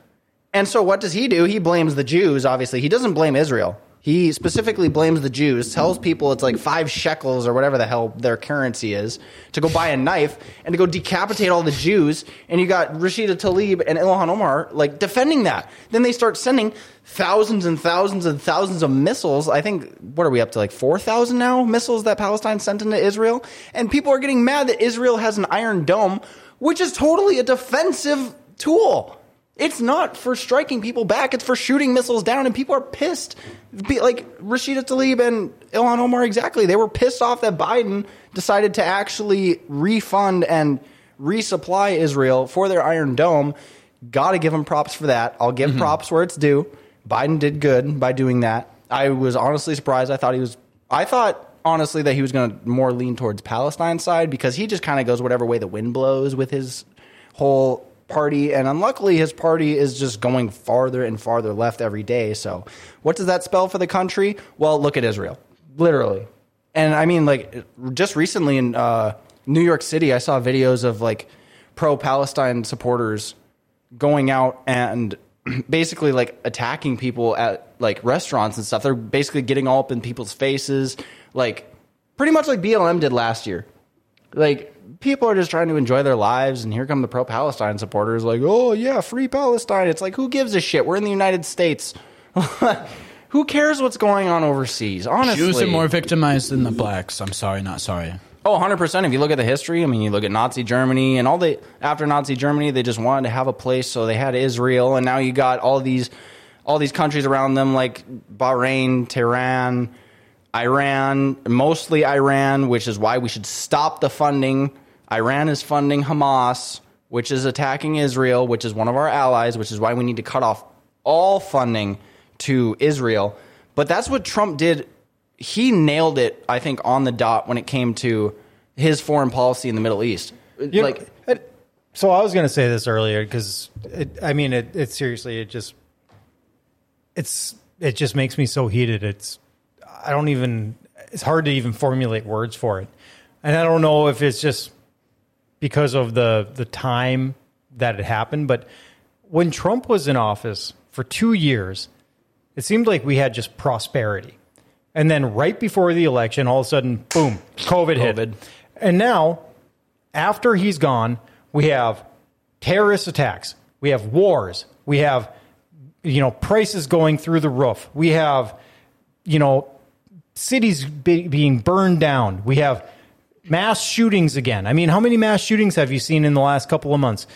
And so what does he do? He blames the Jews, obviously. He doesn't blame Israel. He specifically blames the Jews, tells people it's like five shekels or whatever the hell their currency is to go buy a knife and to go decapitate all the Jews. And you got Rashida Tlaib and Ilhan Omar like defending that. Then they start sending thousands and thousands and thousands of missiles. I think, what are we up to, like four thousand now? Missiles that Palestine sent into Israel. And people are getting mad that Israel has an iron dome, which is totally a defensive tool. It's not for striking people back. It's for shooting missiles down, and people are pissed. Be, like Rashida Tlaib and Ilhan Omar, exactly. They were pissed off that Biden decided to actually refund and resupply Israel for their Iron Dome. Got to give them props for that. I'll give mm-hmm. props where it's due. Biden did good by doing that. I was honestly surprised. I thought he was – I thought, honestly, that he was going to more lean towards Palestine's side because he just kind of goes whatever way the wind blows with his whole – party, and unluckily his party is just going farther and farther left every day. So what does that spell for the country? Well, look at Israel, literally. And I mean, like, just recently in uh New York City, I saw videos of like pro-Palestine supporters going out and basically like attacking people at like restaurants and stuff. They're basically getting all up in people's faces, like pretty much like B L M did last year. Like, people are just trying to enjoy their lives, and here come the pro-Palestine supporters like, oh, yeah, free Palestine. It's like, who gives a shit? We're in the United States. Who cares what's going on overseas, honestly? Jews are more victimized than the blacks. I'm sorry, not sorry. Oh, one hundred percent. If you look at the history, I mean, you look at Nazi Germany, and all the after Nazi Germany, they just wanted to have a place, so they had Israel, and now you got all these, all these countries around them like Bahrain, Tehran, Iran, mostly Iran, which is why we should stop the funding. Iran is funding Hamas, which is attacking Israel, which is one of our allies, which is why we need to cut off all funding to Israel. But that's what Trump did. He nailed it, I think, on the dot when it came to his foreign policy in the Middle East. You like, know, so I was going to say this earlier because, I mean, it, it seriously, it just, it's, it just makes me so heated. It's, I don't even, it's hard to even formulate words for it. And I don't know if it's just because of the, the time that it happened, but when Trump was in office for two years, it seemed like we had just prosperity. And then right before the election, all of a sudden, boom, COVID, COVID. hit. And now, after he's gone, we have terrorist attacks. We have wars. We have, you know, prices going through the roof. We have, you know, cities be, being burned down. We have mass shootings again. I mean, how many mass shootings have you seen in the last couple of months?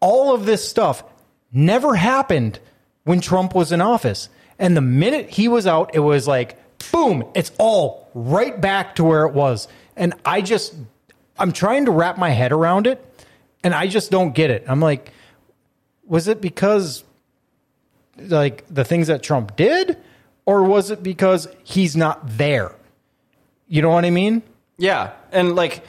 All of this stuff never happened when Trump was in office. And the minute he was out, it was like, boom, it's all right back to where it was. And I just, I'm trying to wrap my head around it, and I just don't get it. I'm like, was it because, like, the things that Trump did? Or was it because he's not there? You know what I mean? Yeah. And like,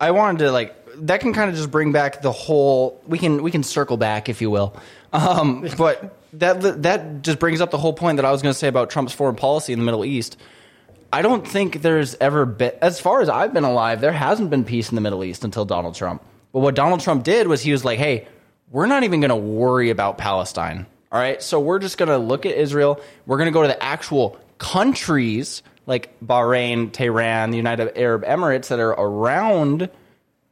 I wanted to like, that can kind of just bring back the whole, we can, we can circle back, if you will. Um, but that, that just brings up the whole point that I was going to say about Trump's foreign policy in the Middle East. I don't think there's ever been, as far as I've been alive, there hasn't been peace in the Middle East until Donald Trump. But what Donald Trump did was he was like, hey, we're not even going to worry about Palestine. All right, so we're just going to look at Israel. We're going to go to the actual countries like Bahrain, Tehran, the United Arab Emirates that are around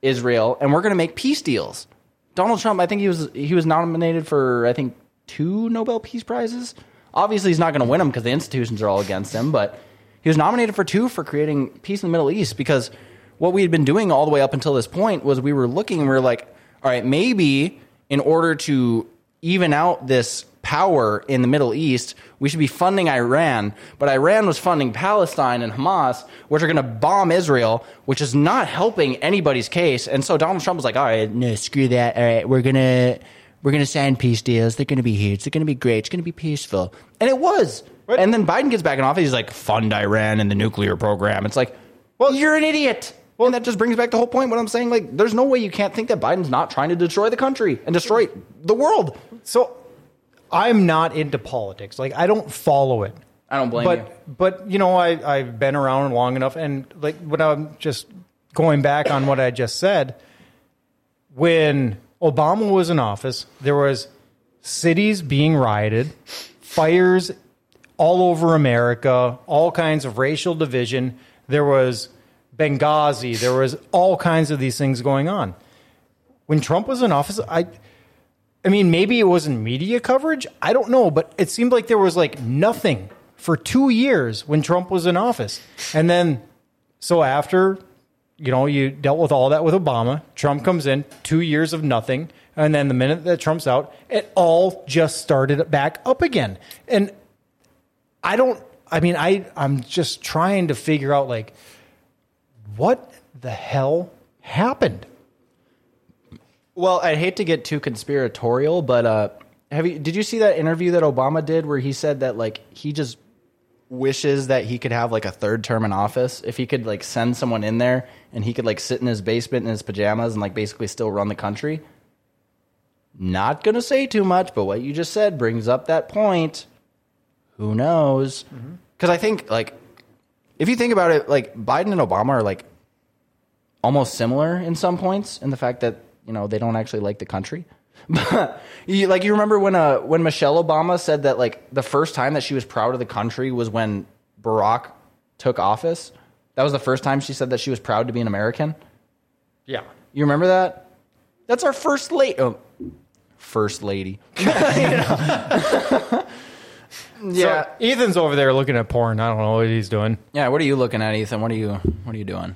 Israel, and we're going to make peace deals. Donald Trump, I think he was he was nominated for, I think, two Nobel Peace Prizes. Obviously, he's not going to win them because the institutions are all against him, but he was nominated for two for creating peace in the Middle East, because what we had been doing all the way up until this point was we were looking and we were like, all right, maybe in order to even out this power in the Middle East, we should be funding Iran, but Iran was funding Palestine and Hamas, which are going to bomb Israel, which is not helping anybody's case. And so Donald Trump was like, all right, no, screw that. All right, we're going to we're going to sign peace deals. They're going to be huge. They're going to be great. It's going to be peaceful. And it was. What? And then Biden gets back in office. He's like, fund Iran and the nuclear program. It's like, well, you're an idiot. Well, and that just brings back the whole point. What I'm saying, like, there's no way you can't think that Biden's not trying to destroy the country and destroy the world. So I'm not into politics. Like, I don't follow it. I don't blame but, you. But, you know, I, I've been around long enough. And, like, when I'm just going back on what I just said, when Obama was in office, there was cities being rioted, fires all over America, all kinds of racial division. There was Benghazi. There was all kinds of these things going on. When Trump was in office, I I mean, maybe it wasn't media coverage. I don't know. But it seemed like there was like nothing for two years when Trump was in office. And then so after, you know, you dealt with all that with Obama, Trump comes in, two years of nothing. And then the minute that Trump's out, it all just started back up again. And I don't I mean, I I'm just trying to figure out like, what the hell happened? Well, I'd hate to get too conspiratorial, but uh, have you? Did you see that interview that Obama did where he said that like he just wishes that he could have like a third term in office, if he could like send someone in there and he could like sit in his basement in his pajamas and like basically still run the country? Not gonna say too much, but what you just said brings up that point. Who knows? Mm-hmm. 'Cause I think like, if you think about it, like Biden and Obama are like almost similar in some points, in the fact that, you know, they don't actually like the country. But you, like you remember when uh, when Michelle Obama said that like the first time that she was proud of the country was when Barack took office. That was the first time she said that she was proud to be an American. Yeah, you remember that? That's our first lady. Oh, first lady. Yeah, so Ethan's over there looking at porn. I don't know what he's doing. Yeah, what are you looking at, Ethan? What are you What are you doing?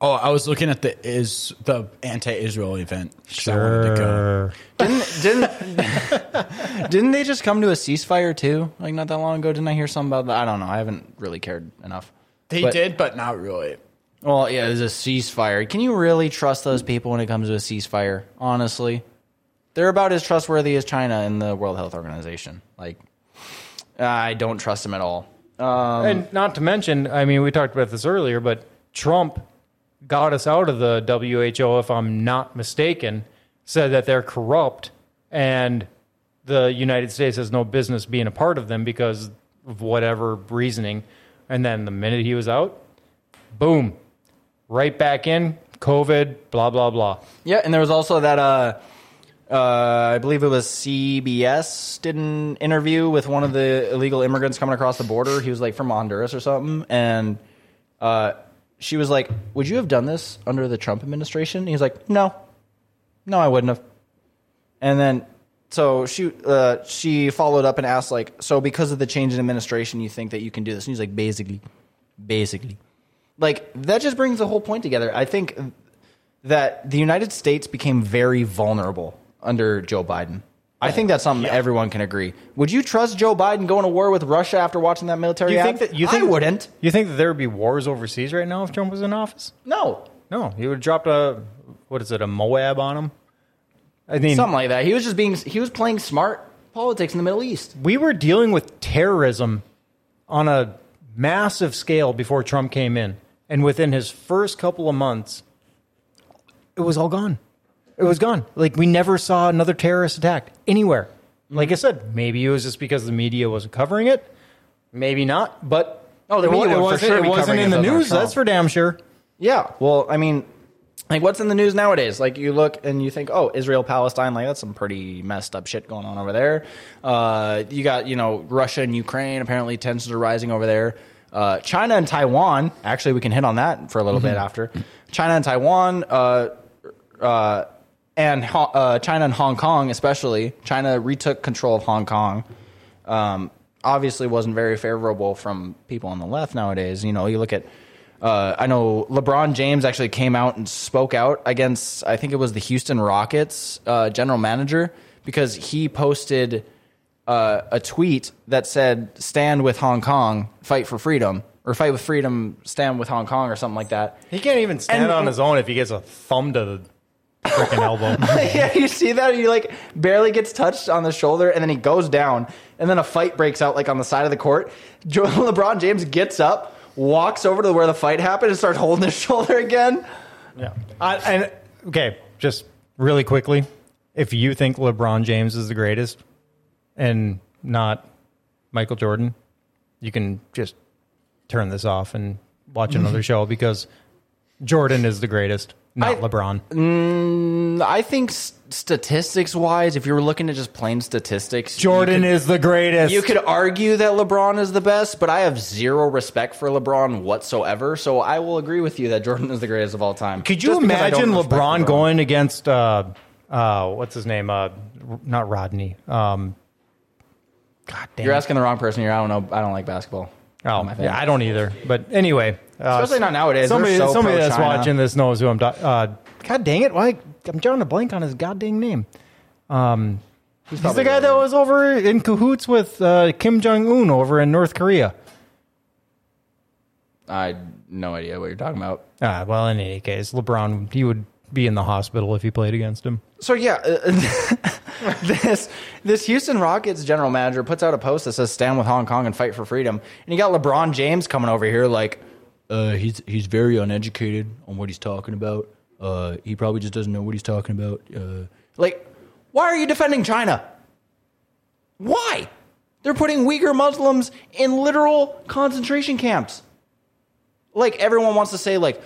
Oh, I was looking at the is the anti-Israel event. Sure. I wanted to go. Didn't didn't didn't they just come to a ceasefire too? Like not that long ago? Didn't I hear something about that? I don't know. I haven't really cared enough. They but, did, but not really. Well, yeah, there's a ceasefire. Can you really trust those people when it comes to a ceasefire? Honestly, they're about as trustworthy as China and the World Health Organization. Like, I don't trust him at all. Um, and not to mention, I mean, we talked about this earlier, but Trump got us out of the W H O, if I'm not mistaken, said that they're corrupt and the United States has no business being a part of them because of whatever reasoning. And then the minute he was out, boom, right back in, COVID, blah, blah, blah. Yeah, and there was also that... Uh, Uh, I believe it was C B S did an interview with one of the illegal immigrants coming across the border. He was like from Honduras or something. And uh, she was like, would you have done this under the Trump administration? He's like, no, no, I wouldn't have. And then so she uh, she followed up and asked like, so because of the change in administration, you think that you can do this? And he's like, basically, basically like that just brings the whole point together. I think that the United States became very vulnerable under Joe Biden. I think that's something yeah. everyone can agree. Would you trust Joe Biden going to war with Russia after watching that military you think act? That, you think I wouldn't. You think that there would be wars overseas right now if Trump was in office? No. No. He would have dropped a, what is it, a Moab on him? I mean, something like that. He was just being, he was playing smart. politics in the Middle East. We were dealing with terrorism on a massive scale before Trump came in. And within his first couple of months, it was all gone. It was gone. Like, we never saw another terrorist attack anywhere. Like I said, maybe it was just because the media wasn't covering it. Maybe not. But oh, the media it wasn't, for sure it wasn't in the news. Trump. That's for damn sure. Yeah. Well, I mean, like, what's in the news nowadays? Like, you look and you think, oh, Israel, Palestine, like, that's some pretty messed up shit going on over there. Uh, you got, you know, Russia and Ukraine. Apparently tensions are rising over there. Uh, China and Taiwan. Actually, we can hit on that for a little mm-hmm. bit after. China and Taiwan. Uh, uh, And uh, China and Hong Kong, especially. China retook control of Hong Kong. Um, obviously wasn't very favorable from people on the left nowadays. You know, you look at, uh, I know LeBron James actually came out and spoke out against, I think it was the Houston Rockets uh, general manager, because he posted uh, a tweet that said, stand with Hong Kong, fight for freedom. Or fight with freedom, stand with Hong Kong, or something like that. He can't even stand and, on his own if he gets a thumb to the freaking elbow. Yeah, you see that? He like barely gets touched on the shoulder, and then he goes down, and then a fight breaks out like on the side of the court. LeBron James gets up, walks over to where the fight happened, and starts holding his shoulder again. Yeah. I, and okay, just really quickly, if you think LeBron James is the greatest and not Michael Jordan, you can just turn this off and watch another show, because Jordan is the greatest. Not I, LeBron. Mm, I think statistics-wise, if you were looking at just plain statistics... Jordan could, is the greatest. You could argue that LeBron is the best, but I have zero respect for LeBron whatsoever, so I will agree with you that Jordan is the greatest of all time. Could you imagine LeBron, LeBron going against... Uh, uh, what's his name? Uh, not Rodney. Um, God damn. You're asking the wrong person here. I don't know. I don't like basketball. Oh, yeah, I don't either. But anyway... Uh, Especially not nowadays. Somebody, so somebody that's watching this knows who I'm talking uh, God dang it. Why? I'm drawing a blank on his goddamn name. Um, he's he's the guy that was over in cahoots with uh, Kim Jong-un over in North Korea. I have no idea what you're talking about. Uh, well, in any case, LeBron, he would be in the hospital if he played against him. So, yeah, uh, this this Houston Rockets general manager puts out a post that says, stand with Hong Kong and fight for freedom. And you got LeBron James coming over here like... Uh, he's he's very uneducated on what he's talking about. Uh, he probably just doesn't know what he's talking about. Uh, like, why are you defending China? Why? They're putting Uyghur Muslims in literal concentration camps. Like, everyone wants to say, like,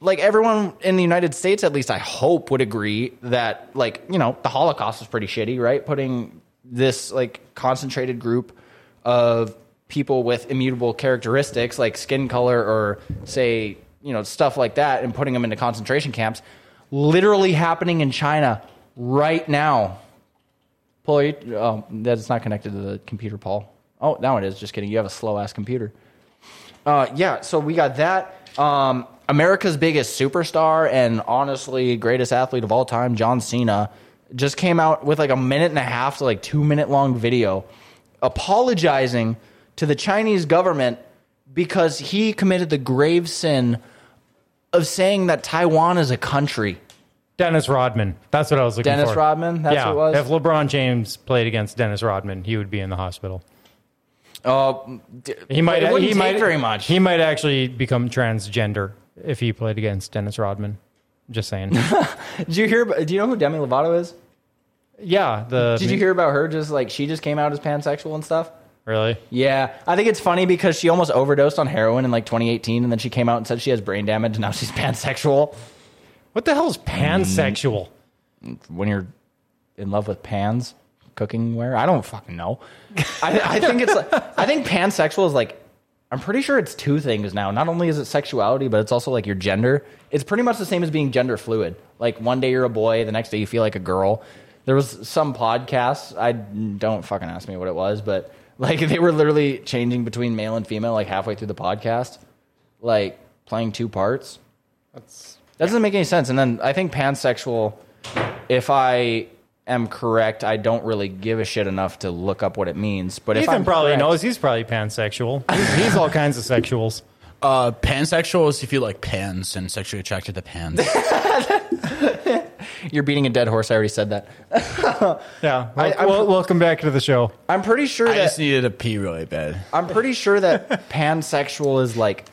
like everyone in the United States, at least I hope, would agree that, like, you know, the Holocaust was pretty shitty, right? Putting this, like, concentrated group of people with immutable characteristics like skin color or, say, you know, stuff like that, and putting them into concentration camps, literally happening in China right now. Paul, you, oh, that's not connected to the computer, Paul. Oh, now it is. Just kidding. You have a slow-ass computer. Uh, yeah, so we got that. Um, America's biggest superstar and honestly greatest athlete of all time, John Cena, just came out with like a minute and a half to like two-minute-long video apologizing to the Chinese government because he committed the grave sin of saying that Taiwan is a country. Dennis Rodman. That's what I was looking Dennis for. Dennis Rodman? That's yeah. what it was? If LeBron James played against Dennis Rodman, he would be in the hospital. Uh, he might, it wouldn't he take might, very much. He might actually become transgender if he played against Dennis Rodman. Just saying. Did you hear? Do you know who Demi Lovato is? Yeah. The, Did you hear about her? Just like she just came out as pansexual and stuff? Really? Yeah. I think it's funny because she almost overdosed on heroin in like twenty eighteen, and then she came out and said she has brain damage, and now she's pansexual. What the hell is pansexual? When you're in love with pans, cooking ware? I don't fucking know. I, I think it's like, I think pansexual is like, I'm pretty sure it's two things now. Not only is it sexuality, but it's also like your gender. It's pretty much the same as being gender fluid. Like one day you're a boy, the next day you feel like a girl. There was some podcast, I don't fucking ask me what it was, but... Like, they were literally changing between male and female, like, halfway through the podcast. Like, playing two parts. That's, that doesn't make any sense. And then I think pansexual, if I am correct, I don't really give a shit enough to look up what it means. But Ethan if I'm probably correct, knows. He's probably pansexual. He's, he's all kinds of sexuals. Uh, pansexual is if you like pans and sexually attracted to pans. You're beating a dead horse. I already said that. yeah. Well, I, well, welcome back to the show. I'm pretty sure I that... I just needed a pee really bad. I'm pretty sure that pansexual is like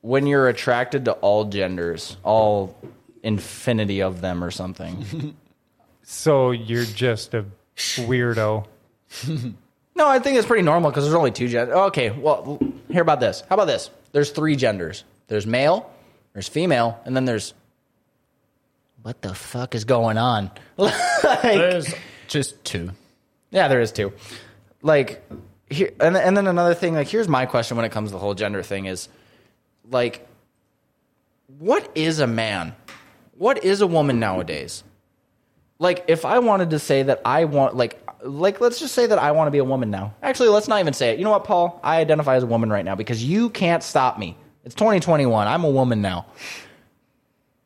when you're attracted to all genders, all infinity of them or something. So you're just a weirdo. No, I think it's pretty normal because there's only two genders. Okay, well, hear about this. How about this? There's three genders. There's male, there's female, and then there's... What the fuck is going on? Like, there's just two. Yeah, there is two. Like, here, and, and then another thing, like, here's my question when it comes to the whole gender thing is, like, what is a man? What is a woman nowadays? Like, if I wanted to say that I want, like, like let's just say that I want to be a woman now. Actually, let's not even say it. You know what, Paul? I identify as a woman right now because you can't stop me. It's twenty twenty-one. I'm a woman now.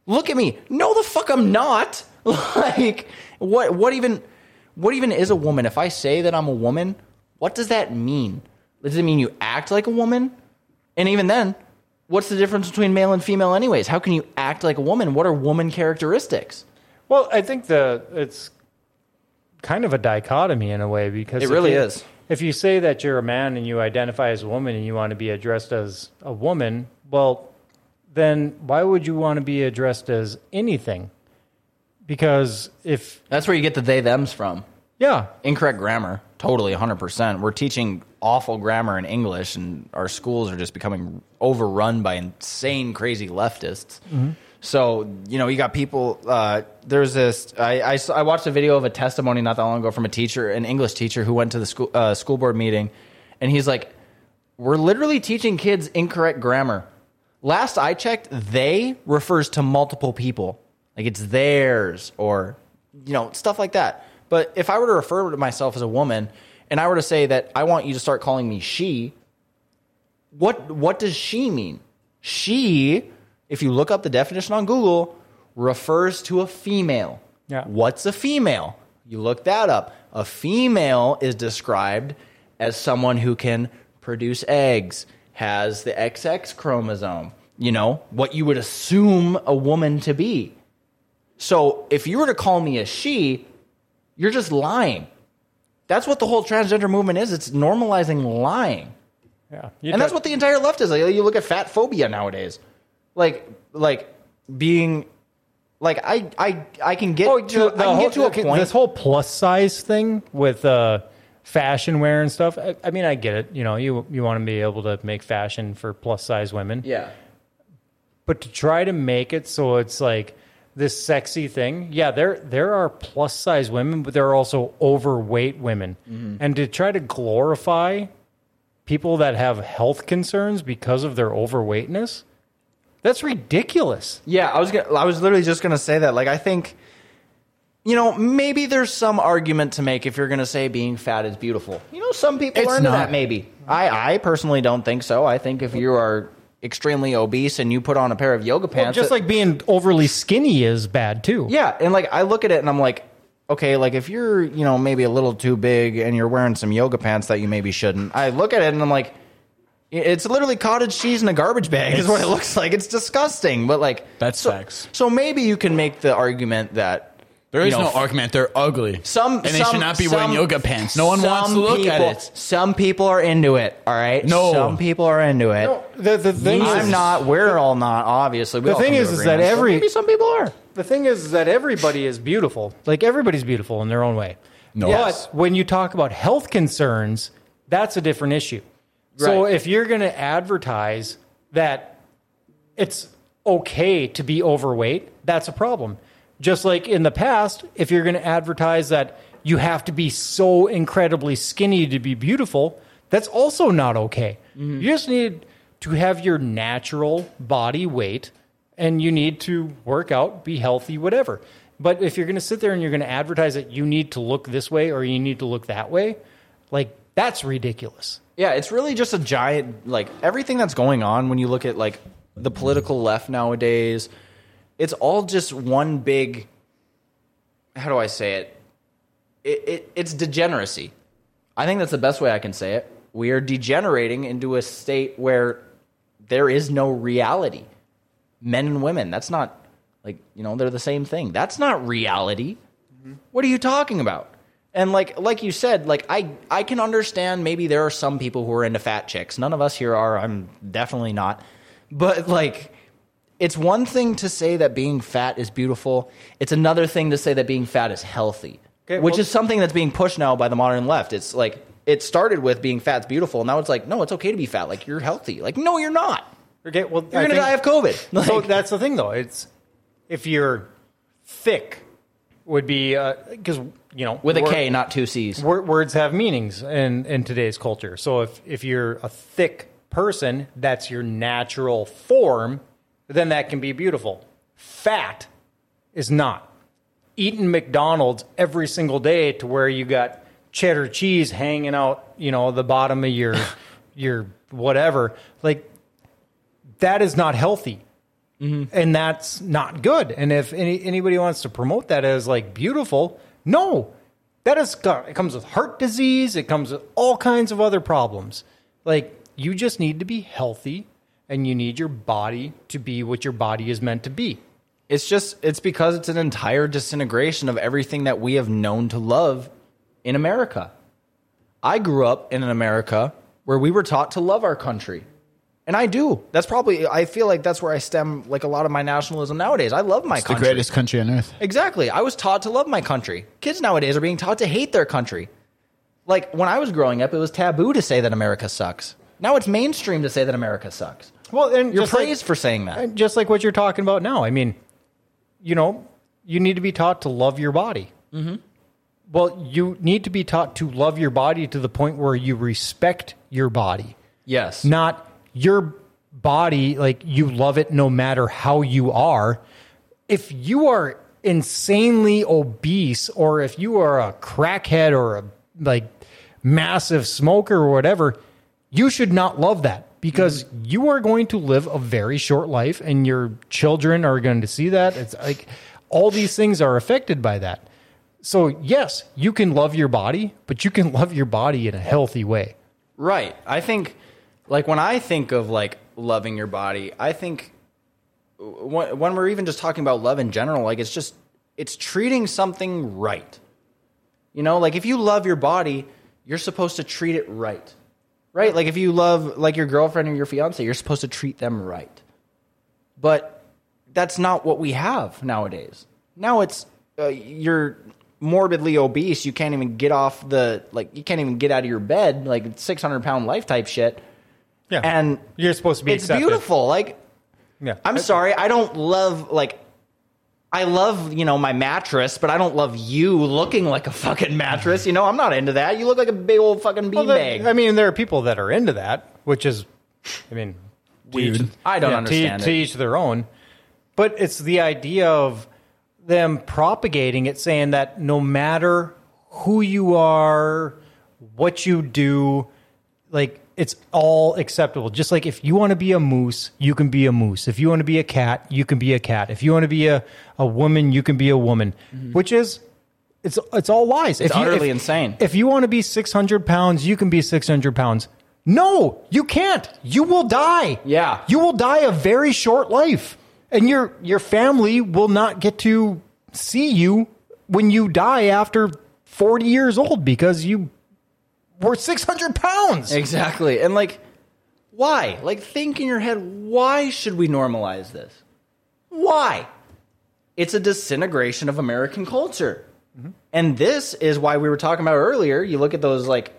Look at me. No, the fuck I'm not. Like, what What even What even is a woman? If I say that I'm a woman, what does that mean? Does it mean you act like a woman? And even then, what's the difference between male and female anyways? How can you act like a woman? What are woman characteristics? Well, I think the it's kind of a dichotomy in a way because... It really you, is. If you say that you're a man and you identify as a woman and you want to be addressed as a woman, well... then why would you want to be addressed as anything? Because if... That's where you get the they-thems from. Yeah. Incorrect grammar. Totally, one hundred percent. We're teaching awful grammar in English, and our schools are just becoming overrun by insane, crazy leftists. Mm-hmm. So, you know, you got people... Uh, there's this... I, I, I watched a video of a testimony not that long ago from a teacher, an English teacher, who went to the school, uh, school board meeting, and he's like, we're literally teaching kids incorrect grammar. Last I checked, they refers to multiple people. Like it's theirs or, you know, stuff like that. But if I were to refer to myself as a woman and I were to say that I want you to start calling me she, what what does she mean? She, if you look up the definition on Google, refers to a female. Yeah. What's a female? You look that up. A female is described as someone who can produce eggs, has the X X chromosome, you know, what you would assume a woman to be. So if you were to call me a she, you're just lying. That's what the whole transgender movement is. It's normalizing lying. Yeah, and t- that's what the entire left is. Like, you look at fat phobia nowadays. Like, like being... Like, I I, I can get oh, to, I can get to a point... This whole plus size thing with... Uh, fashion wear and stuff. I, I mean, I get it. You know, you you want to be able to make fashion for plus size women. Yeah. But to try to make it so it's like this sexy thing. Yeah, there there are plus size women, but there are also overweight women. Mm-hmm. And to try to glorify people that have health concerns because of their overweightness, that's ridiculous. Yeah, I was gonna, I was literally just gonna say that. Like, I think. You know, maybe there's some argument to make if you're going to say being fat is beautiful. You know, some people it's are into not. that maybe. I, I personally don't think so. I think if you are extremely obese and you put on a pair of yoga pants... Well, just it, like being overly skinny is bad too. Yeah, and like I look at it and I'm like, okay, like if you're, you know, maybe a little too big and you're wearing some yoga pants that you maybe shouldn't, I look at it and I'm like, it's literally cottage cheese in a garbage bag it's, is what it looks like. It's disgusting, but like... That's so, sex. So maybe you can make the argument that... There is you know, no argument. They're ugly. Some and they some, should not be some, wearing yoga pants. No one wants to look people, at it. Some people are into it. All right. No, some people are into it. No, the, the thing I'm is, not. We're all not. Obviously, we the all thing is, is that every so maybe some people are. The thing is, is that everybody is beautiful. Like everybody's beautiful in their own way. No, yes. But when you talk about health concerns, that's a different issue. Right. So if you're going to advertise that it's okay to be overweight, that's a problem. Just like in the past, if you're going to advertise that you have to be so incredibly skinny to be beautiful, that's also not okay. Mm-hmm. You just need to have your natural body weight, and you need to work out, be healthy, whatever. But if you're going to sit there and you're going to advertise that you need to look this way or you need to look that way, like, that's ridiculous. Yeah, it's really just a giant, like, everything that's going on when you look at, like, the political left nowadays... It's all just one big, how do I say it? It, it? It's degeneracy. I think that's the best way I can say it. We are degenerating into a state where there is no reality. Men and women, that's not, like, you know, they're the same thing. That's not reality. Mm-hmm. What are you talking about? And like like you said, like I, I can understand maybe there are some people who are into fat chicks. None of us here are. I'm definitely not. But like it's one thing to say that being fat is beautiful. It's another thing to say that being fat is healthy, okay, which well, is something that's being pushed now by the modern left. It's like it started with being fat's beautiful. Now it's like, no, it's okay to be fat. Like you're healthy. Like, no, you're not. Okay, well, you're going to die of COVID. Like, so that's the thing, though. It's if you're thick would be because, uh, you know, with a word, K, not two C's. Word, words have meanings in, in today's culture. So if, if you're a thick person, that's your natural form, then that can be beautiful. Fat is not. Eating McDonald's every single day to where you got cheddar cheese hanging out, you know, the bottom of your your whatever, like that is not healthy. Mm-hmm. And that's not good. And if any, anybody wants to promote that as like beautiful, no, that is, it comes with heart disease. It comes with all kinds of other problems. Like you just need to be healthy and you need your body to be what your body is meant to be. It's just, it's because it's an entire disintegration of everything that we have known to love in America. I grew up in an America where we were taught to love our country. And I do. That's probably, I feel like that's where I stem like a lot of my nationalism nowadays. I love my it's country. It's the greatest country on earth. Exactly. I was taught to love my country. Kids nowadays are being taught to hate their country. Like when I was growing up, it was taboo to say that America sucks. Now it's mainstream to say that America sucks. Well, and you're praised like, for saying that. Just like what you're talking about now. I mean, you know, you need to be taught to love your body. Mm-hmm. Well, you need to be taught to love your body to the point where you respect your body. Yes. Not your body, like you love it no matter how you are. If you are insanely obese or if you are a crackhead or a like massive smoker or whatever, you should not love that because mm-hmm. you are going to live a very short life and your children are going to see that. It's like all these things are affected by that. So yes, you can love your body, but you can love your body in a healthy way. Right. I think like when I think of like loving your body, I think when we're even just talking about love in general, like it's just, it's treating something right. You know, like if you love your body, you're supposed to treat it right. Right? Like if you love like your girlfriend or your fiance, you're supposed to treat them right. But that's not what we have nowadays. Now it's uh, you're morbidly obese. You can't even get off the, like you can't even get out of your bed, like six hundred pound life type shit. Yeah, and you're supposed to be. It's accepted. Beautiful. Like, yeah. I'm sorry, I don't love like, I love you know my mattress, but I don't love you looking like a fucking mattress. You know, I'm not into that. You look like a big old fucking beanbag. Well, I mean, there are people that are into that, which is, I mean, dude, each, I don't yeah, understand. To, it. to each their own. But it's the idea of them propagating it, saying that no matter who you are, what you do, like. It's all acceptable. Just like if you want to be a moose, you can be a moose. If you want to be a cat, you can be a cat. If you want to be a, a woman, you can be a woman, mm-hmm. which is, it's it's all lies. It's if utterly you, if, insane. If you want to be six hundred pounds, you can be six hundred pounds. No, you can't. You will die. Yeah. You will die a very short life. And your your family will not get to see you when you die after forty years old because you... We're six hundred pounds. Exactly. And like, why? Like, think in your head, why should we normalize this? Why? It's a disintegration of American culture. Mm-hmm. And this is why we were talking about earlier. You look at those, like,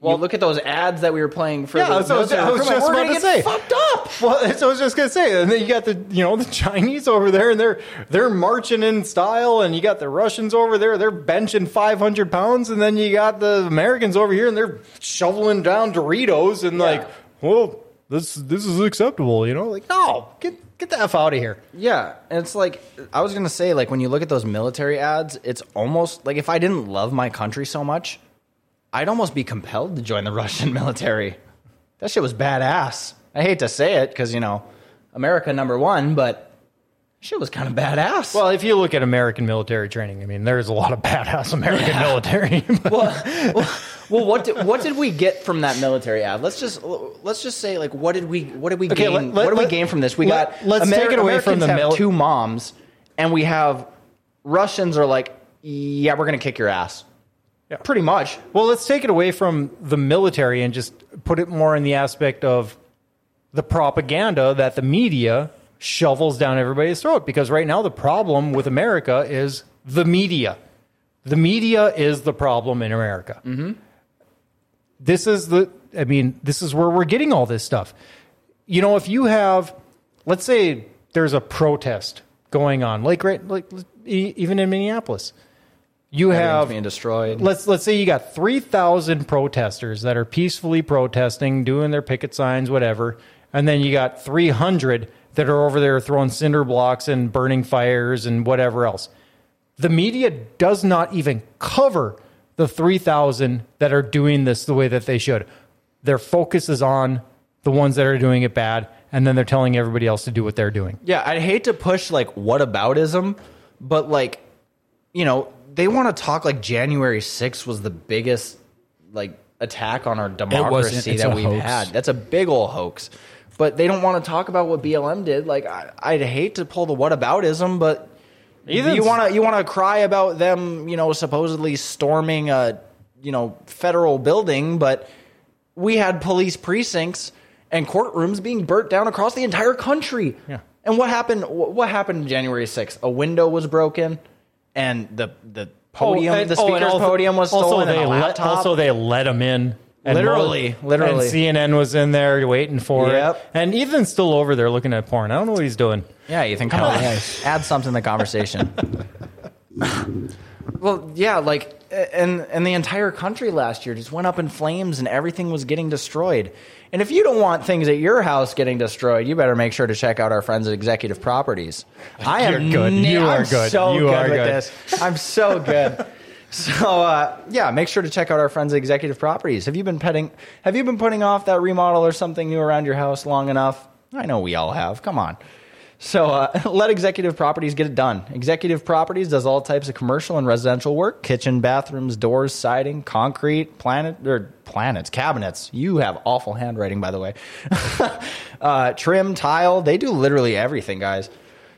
well, you, look at those ads that we were playing for. Yeah, the, so, those, so, I was, I was just about to say. Fucked up. Well, so I was just going to say. And then you got the, you know, the Chinese over there, and they're they're marching in style, and you got the Russians over there, they're benching five hundred pounds, and then you got the Americans over here, and they're shoveling down Doritos, and yeah. like, well, this this is acceptable, you know? Like, no, get get the F out of here. Yeah, and it's like I was going to say, like when you look at those military ads, it's almost like if I didn't love my country so much, I'd almost be compelled to join the Russian military. That shit was badass. I hate to say it because, you know, America number one, but shit was kind of badass. Well, if you look at American military training, I mean, there's a lot of badass American yeah. military. well, well, well, what did, what did we get from that military ad? Let's just let's just say, like, what did we what did we okay, gain? Let, let, what did we gain from this? We let, got let's Ameri- take it away Americans from the military. Two moms, and we have Russians are like. yeah, we're going to kick your ass. Yeah. Pretty much. Well, let's take it away from the military and just put it more in the aspect of the propaganda that the media shovels down everybody's throat. Because right now the problem with America is the media. The media is the problem in America. Mm-hmm. This is the, I mean, this is where we're getting all this stuff. You know, if you have, let's say there's a protest going on, like, right, like even in Minneapolis. You have being destroyed. Let's let's say you got three thousand protesters that are peacefully protesting, doing their picket signs, whatever, and then you got three hundred that are over there throwing cinder blocks and burning fires and whatever else. The media does not even cover the three thousand that are doing this the way that they should. Their focus is on the ones that are doing it bad, and then they're telling everybody else to do what they're doing. Yeah, I'd hate to push like whataboutism, but like, you know, they want to talk like January sixth was the biggest like attack on our democracy that we've had. That's a big old hoax. But they don't want to talk about what B L M did. Like, I, I'd hate to pull the whataboutism, but Either you want to you want to cry about them, you know, supposedly storming a, you know, federal building, but we had police precincts and courtrooms being burnt down across the entire country. Yeah. And what happened? What happened January sixth? A window was broken. And the the podium, oh, and, the speaker's oh, also, podium was stolen. Also they, let, also, they let him in. And literally, more, literally. And C N N was in there waiting for yep. it. And Ethan's still over there looking at porn. I don't know what he's doing. Yeah, Ethan, come on. Add something to the conversation. Well, yeah, like, and, and the entire country last year just went up in flames and everything was getting destroyed. And if you don't want things at your house getting destroyed, you better make sure to check out our friends at Executive Properties. I am You're good. You I'm are good. So you good are with good. This. I'm so good. So, uh, yeah, make sure to check out our friends at Executive Properties. Have you been petting, have you been putting off that remodel or something new around your house long enough? I know we all have. Come on. So uh, let Executive Properties get it done. Executive Properties does all types of commercial and residential work: kitchen, bathrooms, doors, siding, concrete, planet or planets, cabinets. You have awful handwriting, by the way. uh, trim, tile. They do literally everything, guys.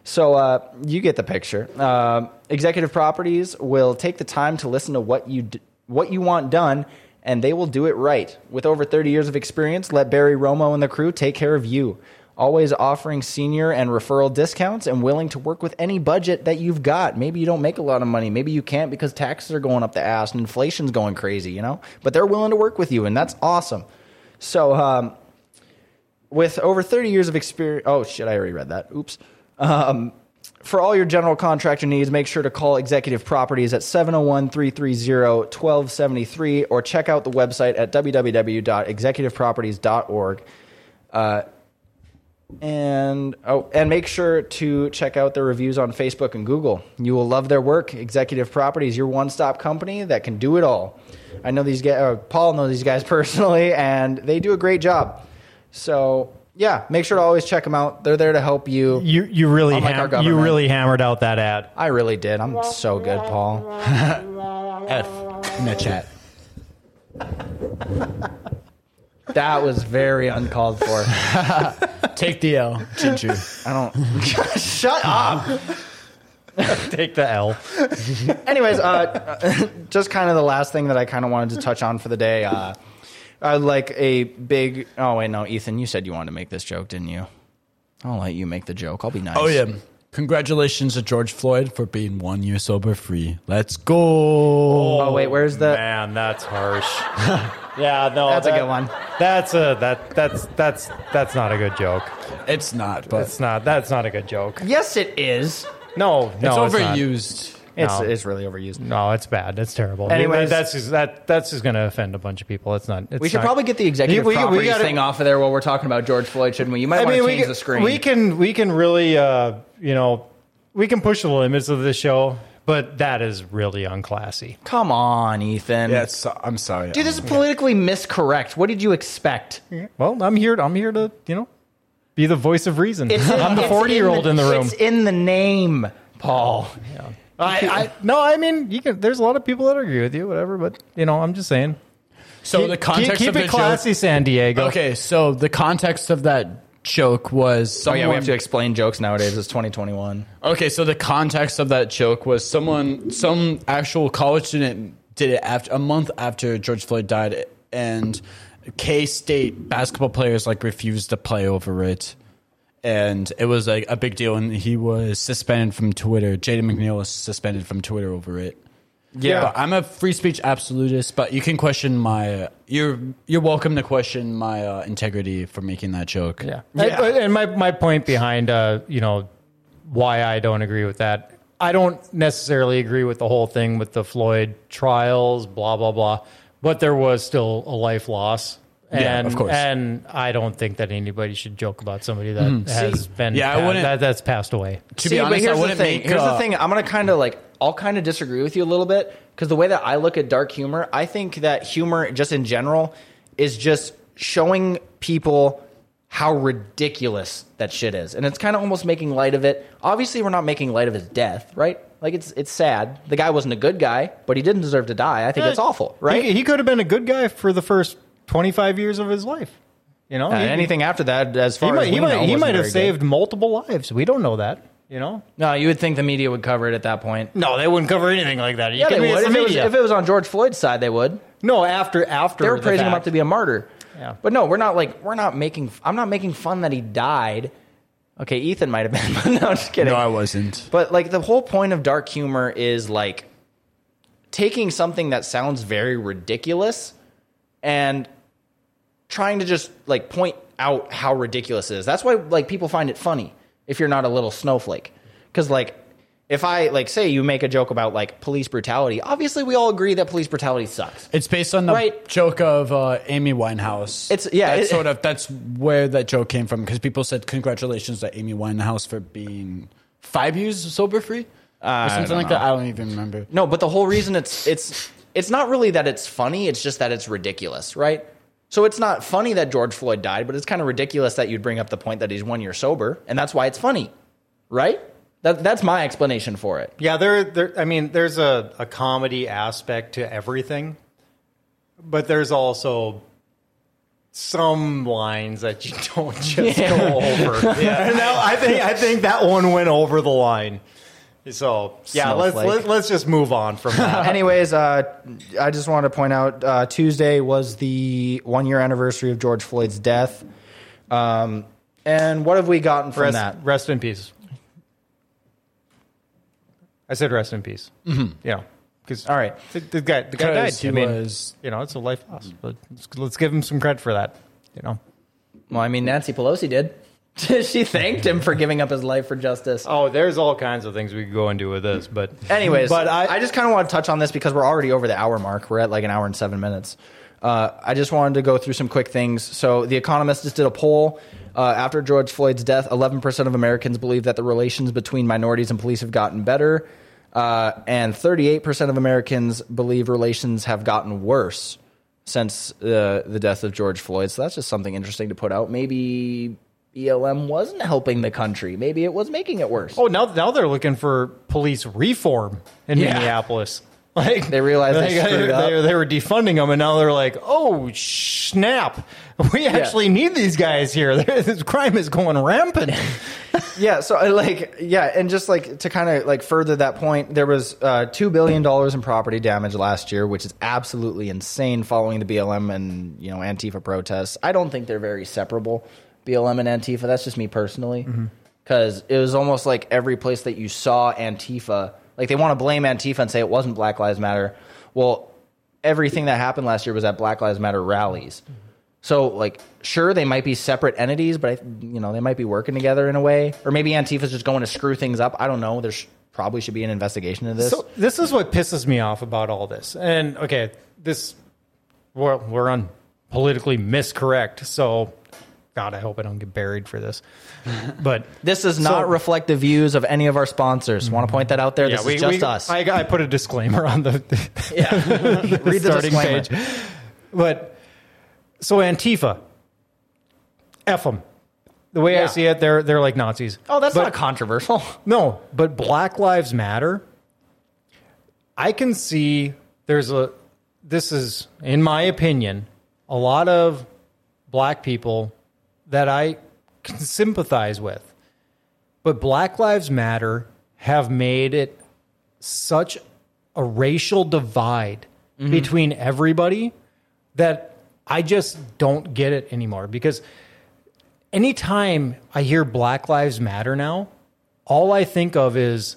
So uh, you get the picture. Uh, Executive Properties will take the time to listen to what you d- what you want done, and they will do it right. With over thirty years of experience, let Barry Romo and the crew take care of you. Always offering senior and referral discounts and willing to work with any budget that you've got. Maybe you don't make a lot of money. Maybe you can't because taxes are going up the ass and inflation's going crazy, you know? But they're willing to work with you, and that's awesome. So um, with over thirty years of experience... Oh, shit, I already read that. Oops. Um, for all your general contractor needs, make sure to call Executive Properties at seven oh one, three three zero, one two seven three or check out the website at w w w dot executive properties dot org. Uh And oh, and make sure to check out their reviews on Facebook and Google. You will love their work. Executive Properties, your one-stop company that can do it all. I know these guys. Uh, Paul knows these guys personally, and they do a great job. So yeah, make sure to always check them out. They're there to help you. You you really ham- like you really hammered out that ad. I really did. I'm so good, Paul. F in the chat. That was very uncalled for. Take the L, Chinchu. I don't... Shut up! Take the L. Anyways, uh, just kind of the last thing that I kind of wanted to touch on for the day. Uh, I like a big... Oh, wait, no, Ethan, you said you wanted to make this joke, didn't you? I'll let you make the joke. I'll be nice. Oh, yeah. Congratulations to George Floyd for being one year sober free. Let's go! Oh, wait, where's the... Man, that's harsh. Yeah, no, that's that, a good one. That's a that that's that's that's not a good joke. It's not, but it's not. That's not a good joke. Yes, it is. No, no, it's overused. It's no. it's really overused. No, it's bad. It's terrible. Anyways, that's just, that that's just going to offend a bunch of people. It's not. It's we should not, probably get the Executive we, we, Properties we gotta, thing off of there while we're talking about George Floyd, shouldn't we? You might I want mean, to change we, the screen. We can we can really uh, you know we can push the limits of this show. But that is really unclassy. Come on, Ethan. Yeah, it's, I'm sorry, dude. This is politically miscorrect. What did you expect? Well, I'm here. I'm here to you know be the voice of reason. It's, I'm the forty-year-old in the room. It's in the name, Paul. Yeah. I, I no, I mean, you can, there's a lot of people that agree with you, whatever. But you know, I'm just saying. So keep, the context keep, keep of it the classy, joke, San Diego. Okay, so the context of that joke was someone... Oh, yeah, we have to explain jokes nowadays. It's twenty twenty-one. Okay, so the context of that joke was someone, some actual college student did it after a month after George Floyd died, and K-State basketball players like refused to play over it. And it was like a big deal, and he was suspended from Twitter. Jaden McNeil was suspended from Twitter over it. Yeah, but I'm a free speech absolutist, but you can question my. Uh, you're you're welcome to question my uh, integrity for making that joke. Yeah, yeah. I, and my my point behind uh you know why I don't agree with that. I don't necessarily agree with the whole thing with the Floyd trials, blah blah blah. But there was still a life loss. And, yeah, of course. And I don't think that anybody should joke about somebody that mm. has See, been yeah, I that, that's passed away. To See, be honest, but here's I the thing. Make, here's uh, the thing. I'm gonna kind of like I'll kind of disagree with you a little bit because the way that I look at dark humor, I think that humor just in general is just showing people how ridiculous that shit is, and it's kind of almost making light of it. Obviously, we're not making light of his death, right? Like, it's it's sad. The guy wasn't a good guy, but he didn't deserve to die. I think yeah, it's awful, right? He, he could have been a good guy for the first twenty-five years of his life, you know, uh, he, anything after that, as far he might, as we he know, might, he might have saved good. multiple lives. We don't know that, you know. No, you would think the media would cover it at that point. No, they wouldn't cover anything like that. You yeah, they would. The if, it was, if it was on George Floyd's side, they would. No, after after they were the praising fact. him up to be a martyr. Yeah, but no, we're not like we're not making. I'm not making fun that he died. Okay, Ethan might have been. But no, I'm just kidding. No, I wasn't. But like the whole point of dark humor is like taking something that sounds very ridiculous and trying to just like point out how ridiculous it is. That's why like people find it funny if you're not a little snowflake. Because like if I like say you make a joke about like police brutality, obviously we all agree that police brutality sucks. It's based on the right? joke of uh, Amy Winehouse. It's yeah, that's it, sort of that's where that joke came from because people said congratulations to Amy Winehouse for being five years sober free uh, or something like know. that. I don't even remember. No, but the whole reason it's it's it's not really that it's funny. It's just that it's ridiculous, right? So it's not funny that George Floyd died, but it's kind of ridiculous that you'd bring up the point that he's one year sober, and that's why it's funny, right? That, that's my explanation for it. Yeah, there. there I mean, there's a, a comedy aspect to everything, but there's also some lines that you don't just yeah. go over. Yeah. And that, I think I think that one went over the line. So, yeah, let's, let, let's just move on from that. Anyways, uh, I just want to point out uh, Tuesday was the one-year anniversary of George Floyd's death. Um, and what have we gotten from rest, that? Rest in peace. I said rest in peace. Mm-hmm. Yeah. Because all right. The, the guy, the guy died. He I mean, was, you know, it's a life loss. But let's, let's give him some credit for that, you know. Well, I mean, Nancy Pelosi did. She thanked him for giving up his life for justice. Oh, there's all kinds of things we could go into with this, but anyways, but I, I just kind of want to touch on this because we're already over the hour mark. We're at like an hour and seven minutes. Uh, I just wanted to go through some quick things. So The Economist just did a poll. Uh, after George Floyd's death, eleven percent of Americans believe that the relations between minorities and police have gotten better. Uh, and thirty-eight percent of Americans believe relations have gotten worse since uh, the death of George Floyd. So that's just something interesting to put out. Maybe B L M wasn't helping the country. Maybe it was making it worse. Oh, now now they're looking for police reform in yeah. Minneapolis. Like they realized they, they screwed they, up. They, they were defunding them, and now they're like, "Oh snap, we actually yeah. need these guys here. This crime is going rampant." yeah. So I like yeah, and just like to kind of like further that point, there was uh, two billion dollars in property damage last year, which is absolutely insane. Following the B L M and you know Antifa protests, I don't think they're very separable. B L M and Antifa, that's just me personally, because mm-hmm. it was almost like every place that you saw Antifa, like they want to blame Antifa and say it wasn't Black Lives Matter. Well, everything that happened last year was at Black Lives Matter rallies. Mm-hmm. So, like, sure, they might be separate entities, but, I, you know, they might be working together in a way. Or maybe Antifa's just going to screw things up. I don't know. There sh- probably should be an investigation of this. So this is what pisses me off about all this. And, okay, this, we're, we're on Politically MisCorrect, so... God, I hope I don't get buried for this. But this does not so, reflect the views of any of our sponsors. Want to point that out there? Yeah, this we, is just we, us. I, I put a disclaimer on the, the, yeah. the Read starting the disclaimer. page. But so Antifa, F them. The way yeah. I see it, they're they're like Nazis. Oh, that's but, not controversial. No, but Black Lives Matter. I can see there's a. This is, in my opinion, a lot of black people that I can sympathize with. But Black Lives Matter have made it such a racial divide mm-hmm. between everybody that I just don't get it anymore. Because anytime I hear Black Lives Matter now, all I think of is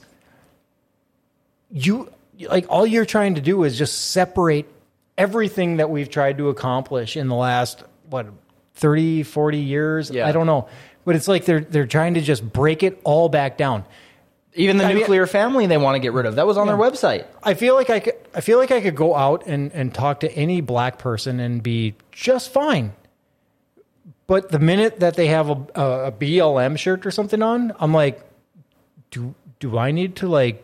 you, like, all you're trying to do is just separate everything that we've tried to accomplish in the last, what, thirty, forty years? Yeah. I don't know. But it's like they're they're trying to just break it all back down. Even the I nuclear mean, family they want to get rid of. That was on yeah. their website. I feel like I could, I feel like I could go out and, and talk to any black person and be just fine. But the minute that they have a, a B L M shirt or something on, I'm like, do do I need to, like,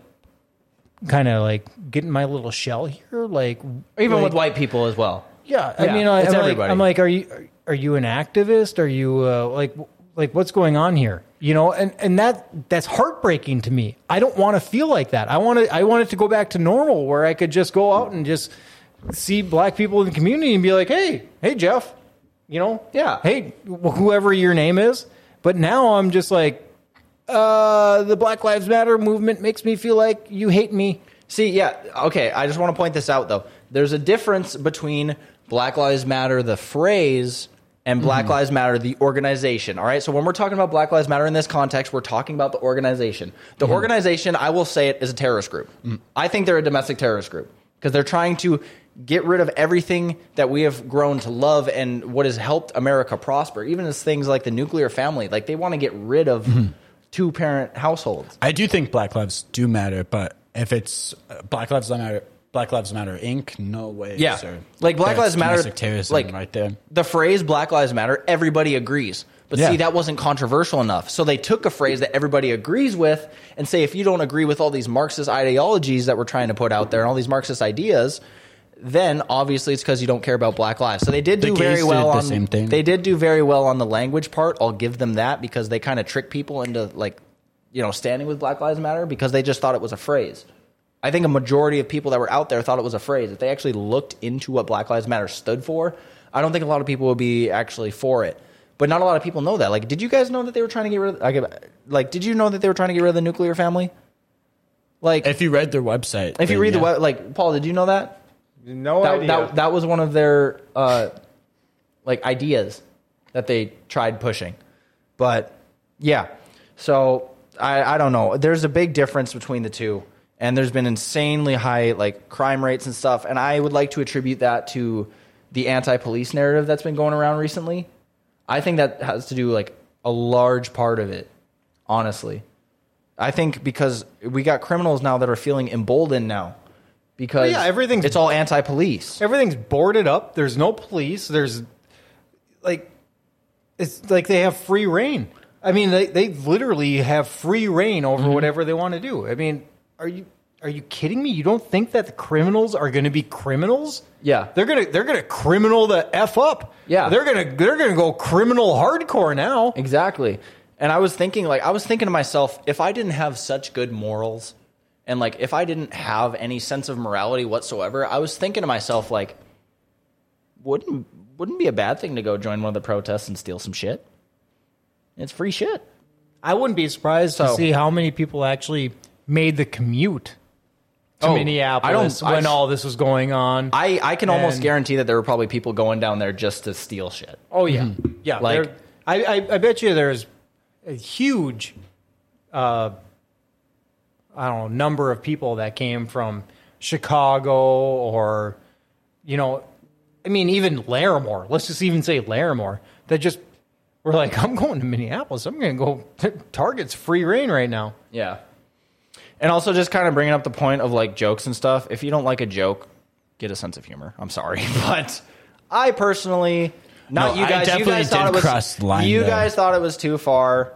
kind of, like, get in my little shell here? Like, even like, with white people as well. Yeah. I yeah, mean, I, it's I'm, everybody. Like, I'm like, are you are you an activist? Are you, uh, like... Like, what's going on here? You know, and, and that that's heartbreaking to me. I don't want to feel like that. I want to, I want it to go back to normal where I could just go out and just see black people in the community and be like, hey, hey, Jeff, you know? Yeah. Hey, whoever your name is. But now I'm just like, uh, the Black Lives Matter movement makes me feel like you hate me. See, yeah. Okay, I just want to point this out, though. There's a difference between Black Lives Matter, the phrase, and Black mm. Lives Matter, the organization, all right? So when we're talking about Black Lives Matter in this context, we're talking about the organization. The yeah. organization, I will say it, is a terrorist group. Mm. I think they're a domestic terrorist group because they're trying to get rid of everything that we have grown to love and what has helped America prosper, even as things like the nuclear family. Like, they want to get rid of mm-hmm. two-parent households. I do think Black Lives do matter, but if it's uh, Black Lives don't matter... Black Lives Matter, Incorporated. No way. Yeah. Sir. Like, Black That's Lives Matter, like, right there. The phrase Black Lives Matter, everybody agrees. But yeah. see, that wasn't controversial enough. So they took a phrase that everybody agrees with and say, if you don't agree with all these Marxist ideologies that we're trying to put out there and all these Marxist ideas, then obviously it's because you don't care about black lives. So they did the do very well on the same thing. They did do very well on the language part. I'll give them that because they kind of trick people into, like, you know, standing with Black Lives Matter because they just thought it was a phrase. I think a majority of people that were out there thought it was a phrase. If they actually looked into what Black Lives Matter stood for, I don't think a lot of people would be actually for it. But not a lot of people know that. Like, did you guys know that they were trying to get rid of like, like did you know that they were trying to get rid of the nuclear family? Like, if you read their website. If then, you read yeah. the web, like, Paul, did you know that? No that, idea. That, that was one of their uh, like ideas that they tried pushing. But yeah. So I, I don't know. There's a big difference between the two. And there's been insanely high, like, crime rates and stuff. And I would like to attribute that to the anti-police narrative that's been going around recently. I think that has to do, like, a large part of it, honestly. I think because we got criminals now that are feeling emboldened now. Because yeah, everything's, it's all anti-police. Everything's boarded up. There's no police. There's, like, it's like they have free reign. I mean, they, they literally have free reign over mm-hmm. whatever they want to do. I mean... Are you are you kidding me? You don't think that the criminals are going to be criminals? Yeah, they're gonna they're gonna criminal the F up. Yeah, they're gonna they're gonna go criminal hardcore now. Exactly. And I was thinking, like, I was thinking to myself, if I didn't have such good morals, and like if I didn't have any sense of morality whatsoever, I was thinking to myself, like, wouldn't wouldn't be a bad thing to go join one of the protests and steal some shit. It's free shit. I wouldn't be surprised so, to see how many people actually made the commute to oh, Minneapolis I don't, when I, all this was going on. I, I can and, almost guarantee that there were probably people going down there just to steal shit. Oh, yeah. Mm-hmm. Yeah. Like, there, I, I, I bet you there's a huge, uh, I don't know, number of people that came from Chicago or, you know, I mean, even Laramore. Let's just even say Laramore. That just were like, I'm going to Minneapolis. I'm going to go. T- Target's free reign right now. Yeah. And also just kind of bringing up the point of, like, jokes and stuff. If you don't like a joke, get a sense of humor. I'm sorry. But I personally, not no, you guys, I you guys thought it was, line, you though. guys thought it was too far.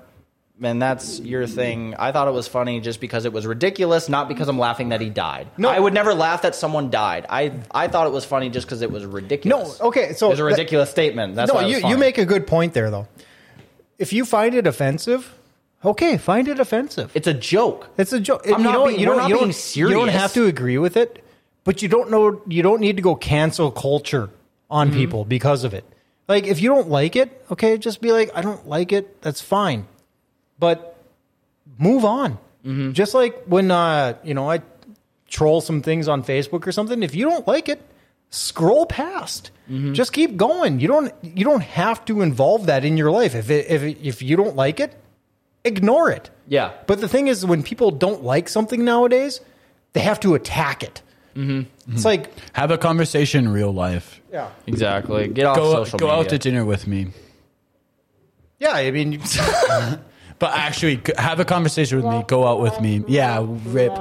And that's your thing. I thought it was funny just because it was ridiculous, not because I'm laughing that he died. No, I would never laugh that someone died. I I thought it was funny just because it was ridiculous. No, okay. So it was a ridiculous that, statement. That's no, why it was you, funny. You make a good point there, though. If you find it offensive... Okay, find it offensive. It's a joke. It's a joke. I'm not being serious. You don't have to agree with it, but you don't know. You don't need to go cancel culture on mm-hmm. people because of it. Like, if you don't like it, okay, just be like, I don't like it. That's fine. But move on. Mm-hmm. Just like when, uh, you know, I troll some things on Facebook or something. If you don't like it, scroll past. Mm-hmm. Just keep going. You don't you don't have to involve that in your life. If it, if it, if you don't like it, ignore it. Yeah. But the thing is, when people don't like something nowadays, they have to attack it. Mm-hmm. It's like, have a conversation in real life. Yeah, exactly. Get off go, social go media. Go out to dinner with me. Yeah, I mean, but actually, have a conversation with me. Go out with me. Yeah, rip.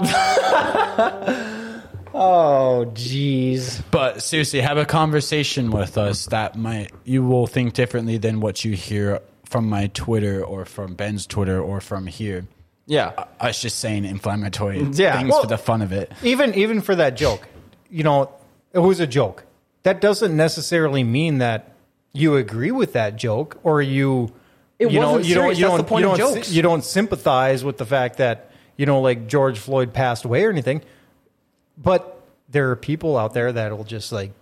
Oh, jeez. But seriously, have a conversation with us. That might you will think differently than what you hear from my Twitter or from Ben's Twitter or from here. Yeah, I was just saying inflammatory yeah. things well, for the fun of it. Even even for that joke, you know, it was a joke. That doesn't necessarily mean that you agree with that joke or you. It you wasn't know, you serious. Don't, That's the point you of don't, jokes. You don't sympathize with the fact that, you know, like George Floyd passed away or anything. But there are people out there that will just like,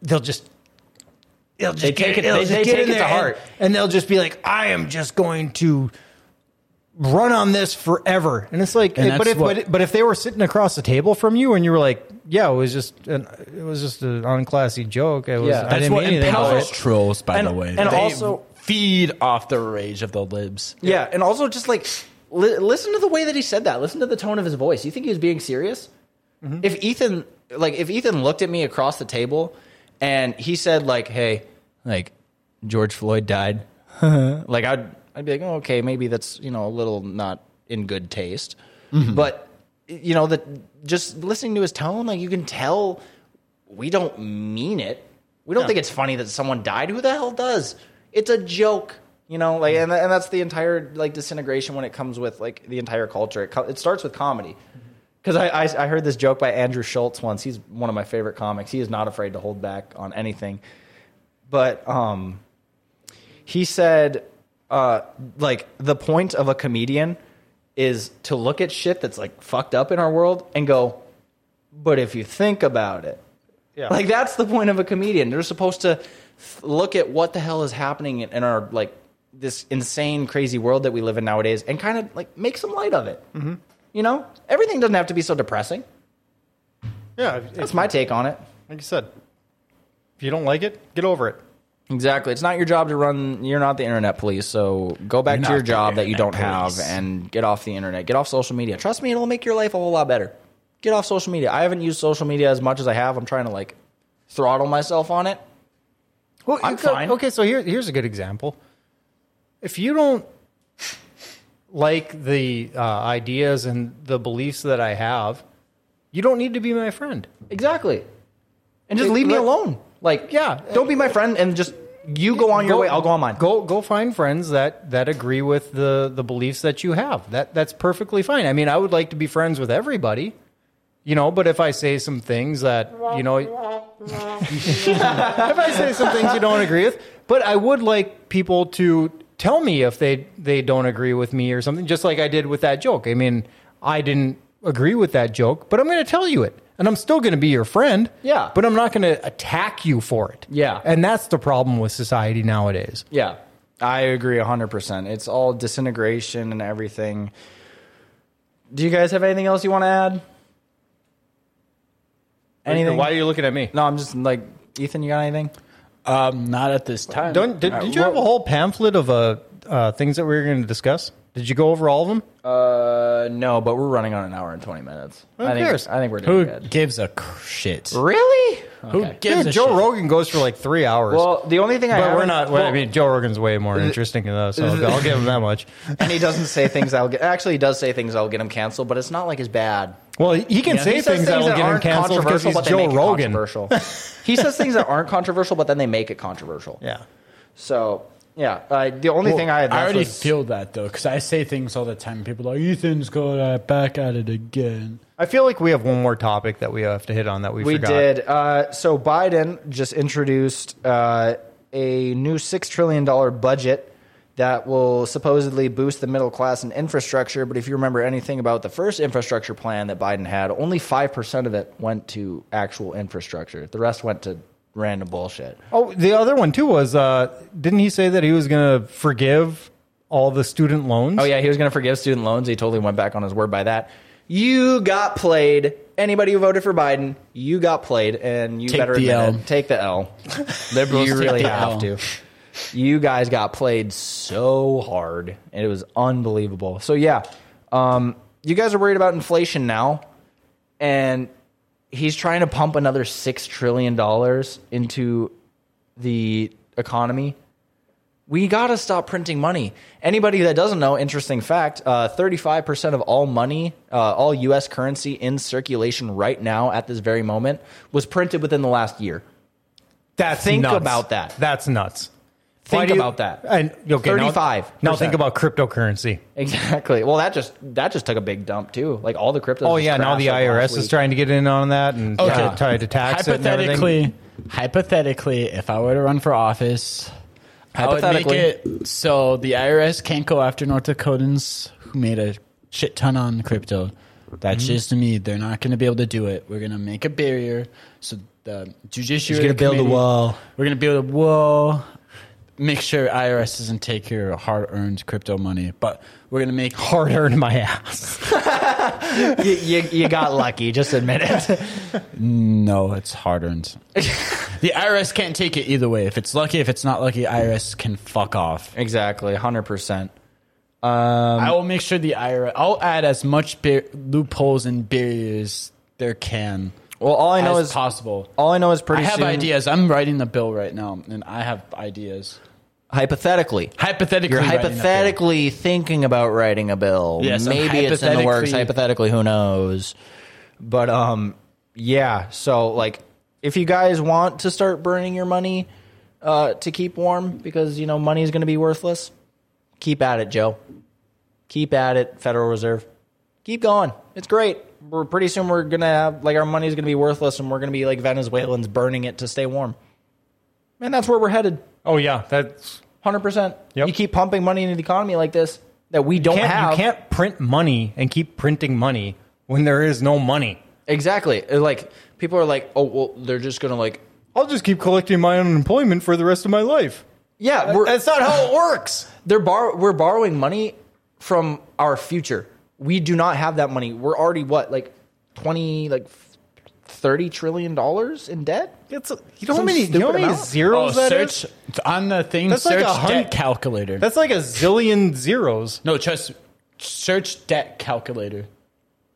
they'll just. They'll just they get, take it, they'll they, just they get take it to heart. And, and they'll just be like, I am just going to run on this forever. And it's like, and but if what, but, but if they were sitting across the table from you and you were like, yeah, it was just an it was just an unclassy joke. It was, yeah, I that's didn't what mean empowers trolls, by and, the way. And they also feed off the rage of the libs. Yeah, yeah. And also just like li- listen to the way that he said that. Listen to the tone of his voice. You think he was being serious? Mm-hmm. If Ethan like if Ethan looked at me across the table and he said like, hey, like George Floyd died, like I'd I'd be like, oh, okay, maybe that's, you know, a little not in good taste. Mm-hmm. But, you know, that just listening to his tone, like, you can tell we don't mean it. We don't no. think it's funny that someone died. Who the hell does? It's a joke, you know? Like, and, and that's the entire, like, disintegration when it comes with, like, the entire culture. It, co- it starts with comedy. Because I, I, I heard this joke by Andrew Schultz once. He's one of my favorite comics. He is not afraid to hold back on anything. But um, he said... Uh, like the point of a comedian is to look at shit that's like fucked up in our world and go, but if you think about it, yeah, like that's the point of a comedian. They're supposed to th- look at what the hell is happening in, in our like this insane, crazy world that we live in nowadays, and kind of like make some light of it. Mm-hmm. You know, everything doesn't have to be so depressing. Yeah, if, that's if, my take on it. Like you said, if you don't like it, get over it. Exactly. It's not your job to run. You're not the internet police. So go back to your job that you don't have and get off the internet. Get off social media. Trust me, it'll make your life a whole lot better. Get off social media. I haven't used social media as much as I have. I'm trying to like throttle myself on it. Well, I'm fine. Okay, so here, here's a good example. If you don't like the uh, ideas and the beliefs that I have, you don't need to be my friend. Exactly. And just leave me alone. Like, yeah, don't be my friend and just you go on your go, way. I'll go on mine. Go go find friends that, that agree with the, the beliefs that you have. That That's perfectly fine. I mean, I would like to be friends with everybody, you know, but if I say some things that, you know, if I say some things you don't agree with, but I would like people to tell me if they, they don't agree with me or something, just like I did with that joke. I mean, I didn't agree with that joke, but I'm going to tell you it. And I'm still going to be your friend. Yeah. But I'm not going to attack you for it. Yeah. And that's the problem with society nowadays. Yeah. I agree one hundred percent. It's all disintegration and everything. Do you guys have anything else you want to add? Anything? Why are you looking at me? No, I'm just like, Ethan, you got anything? Um, not at this time. Don't, did, did you have a whole pamphlet of uh, uh, things that we were going to discuss? Did you go over all of them? Uh, no, but we're running on an hour and twenty minutes. Who cares? I think we're doing good. Who gives a shit? Really? Okay. Who gives Dude, a Joe shit? Rogan goes for like three hours. Well, the only thing I but we're not. Well, I mean, Joe Rogan's way more interesting than us. So I'll give him that much. And he doesn't say things that'll get. Actually, he does say things that'll get him canceled, but it's not like as bad. Well, he can yeah, say he things, things that'll that get him canceled because he's Joe Rogan. He says things that aren't controversial, but then they make it controversial. Yeah. So. Yeah, uh, the only well, thing I had I already was, feel that, though, because I say things all the time. People are like, Ethan's going back at it again. I feel like we have one more topic that we have to hit on that we, we forgot. We did. Uh, so Biden just introduced uh, a new six trillion dollars budget that will supposedly boost the middle class and infrastructure. But if you remember anything about the first infrastructure plan that Biden had, only five percent of it went to actual infrastructure. The rest went to random bullshit. Oh, the other one too was, uh, didn't he say that he was going to forgive all the student loans? Oh yeah, he was going to forgive student loans. He totally went back on his word by that. You got played. Anybody who voted for Biden, you got played, and you take better the L. take the L. Liberals, you really have L. to. You guys got played so hard, and it was unbelievable. So yeah, um, you guys are worried about inflation now, and he's trying to pump another six trillion dollars into the economy. We got to stop printing money. Anybody that doesn't know, interesting fact, uh, thirty-five percent of all money, uh, all U S currency in circulation right now at this very moment was printed within the last year. That's think nuts. about that. That's nuts. Think you, about that. And, okay, thirty-five percent. Now, now think about cryptocurrency. Exactly. Well, that just that just took a big dump, too. Like, all the crypto. Oh, yeah. Now the I R S is trying to get in on that and okay. try, to, try to tax it and everything. Hypothetically, if I were to run for office... I would make it so the I R S can't go after North Dakotans who made a shit ton on crypto. That's mm-hmm. just me. They're not going to be able to do it. We're going to make a barrier. So the judiciary is going to build a wall. We're going to build a wall. Make sure I R S doesn't take your hard-earned crypto money. But we're going to make... Hard-earned my ass. you, you, you got lucky. Just admit it. No, it's hard-earned. The I R S can't take it either way. If it's lucky, if it's not lucky, I R S can fuck off. Exactly. one hundred percent. Um, I will make sure the I R S... I'll add as much bar- loopholes and barriers there can... Well, all I know is possible. All I know is pretty soon. I have soon, ideas. I'm writing the bill right now, and I have ideas. Hypothetically. Hypothetically. You're hypothetically thinking about writing a bill. Yes, maybe it's in the works. Hypothetically, who knows? But, um, yeah. So, like, if you guys want to start burning your money uh, to keep warm because, you know, money is going to be worthless, keep at it, Joe. Keep at it, Federal Reserve. Keep going. It's great. We're pretty soon we're going to have, like, our money is going to be worthless and we're going to be like Venezuelans burning it to stay warm. And that's where we're headed. Oh, yeah. That's one hundred percent. Yep. You keep pumping money into the economy like this that we don't you have. You can't print money and keep printing money when there is no money. Exactly. Like, people are like, oh, well, they're just going to like, I'll just keep collecting my unemployment for the rest of my life. Yeah. We're, that's not how it works. They're bar- We're borrowing money from our future. We do not have that money. We're already, what, like twenty, like thirty trillion dollars in debt? It's a, you know how many, you know how many zeros oh, that search, is? On the thing, that's search like debt calculator. That's like a zillion zeros. No, just search debt calculator.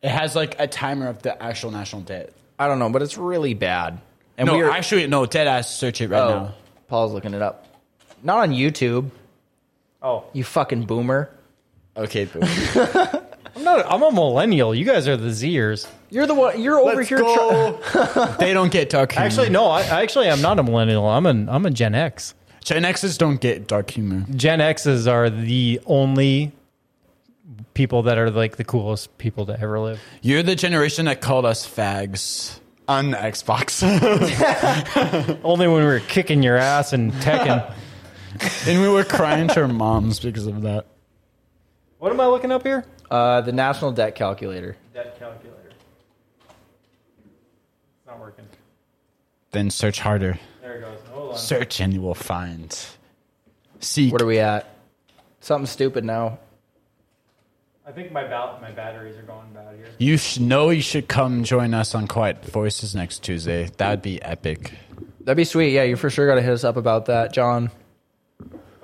It has like a timer of the actual national debt. I don't know, but it's really bad. And no, we are, actually, no, dead ass search it right oh, now. Paul's looking it up. Not on YouTube. Oh. You fucking boomer. Okay, boomer. I'm not. I'm a millennial. You guys are the Zers. You're the one. You're over Let's here. Go. Try- they don't get dark humor. Actually, no. I actually am not a millennial. I'm an. I'm a Gen X. Gen X's don't get dark humor. Gen X's are the only people that are like the coolest people to ever live. You're the generation that called us fags on the Xbox. Only when we were kicking your ass and Tekken, and we were crying to our moms because of that. What am I looking up here? Uh, the National Debt Calculator. Debt Calculator. It's not working. Then search harder. There it goes. Hold on. Search and you will find. Seek. What are we at? Something stupid now. I think my ba- my batteries are going bad here. You sh- know you should come join us on Quiet Voices next Tuesday. That would be epic. That'd be sweet. Yeah, you for sure got to hit us up about that, John.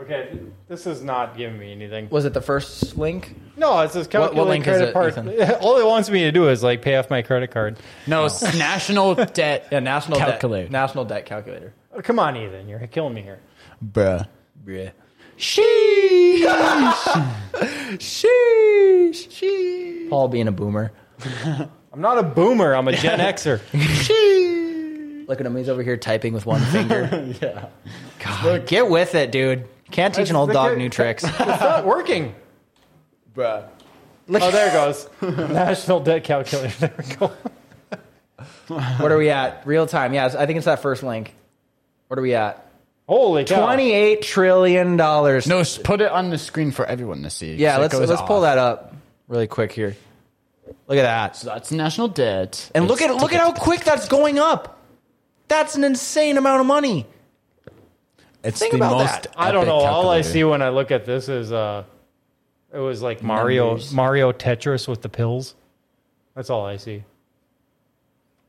Okay, this is not giving me anything. Was it the first link? No, it's this calculator. What, what link credit is it, Ethan? All it wants me to do is like pay off my credit card. No, no. It's national debt. Yeah, national calculator. Debt. National debt calculator. Oh, come on, Ethan, you're killing me here. Bruh, bruh. Sheesh, sheesh, sheesh. Paul being a boomer. I'm not a boomer. I'm a Gen Xer. Sheesh. Look at him. He's over here typing with one finger. Yeah. God, Look. Get with it, dude. Can't teach an old dog new tricks. It's not working. Bruh. Oh, there it goes. National debt calculator. There we go. What are we at? Real time. Yeah, I think it's that first link. What are we at? Holy cow. twenty-eight trillion dollars. No, put it on the screen for everyone to see. Yeah, let's let's off. pull that up really quick here. Look at that. So that's national debt. And it's look at look at how quick that's going up. That's an insane amount of money. It's Think the about most that. I don't know. Calculator. All I see when I look at this is uh, it was like Mario Numbers. Mario Tetris with the pills. That's all I see.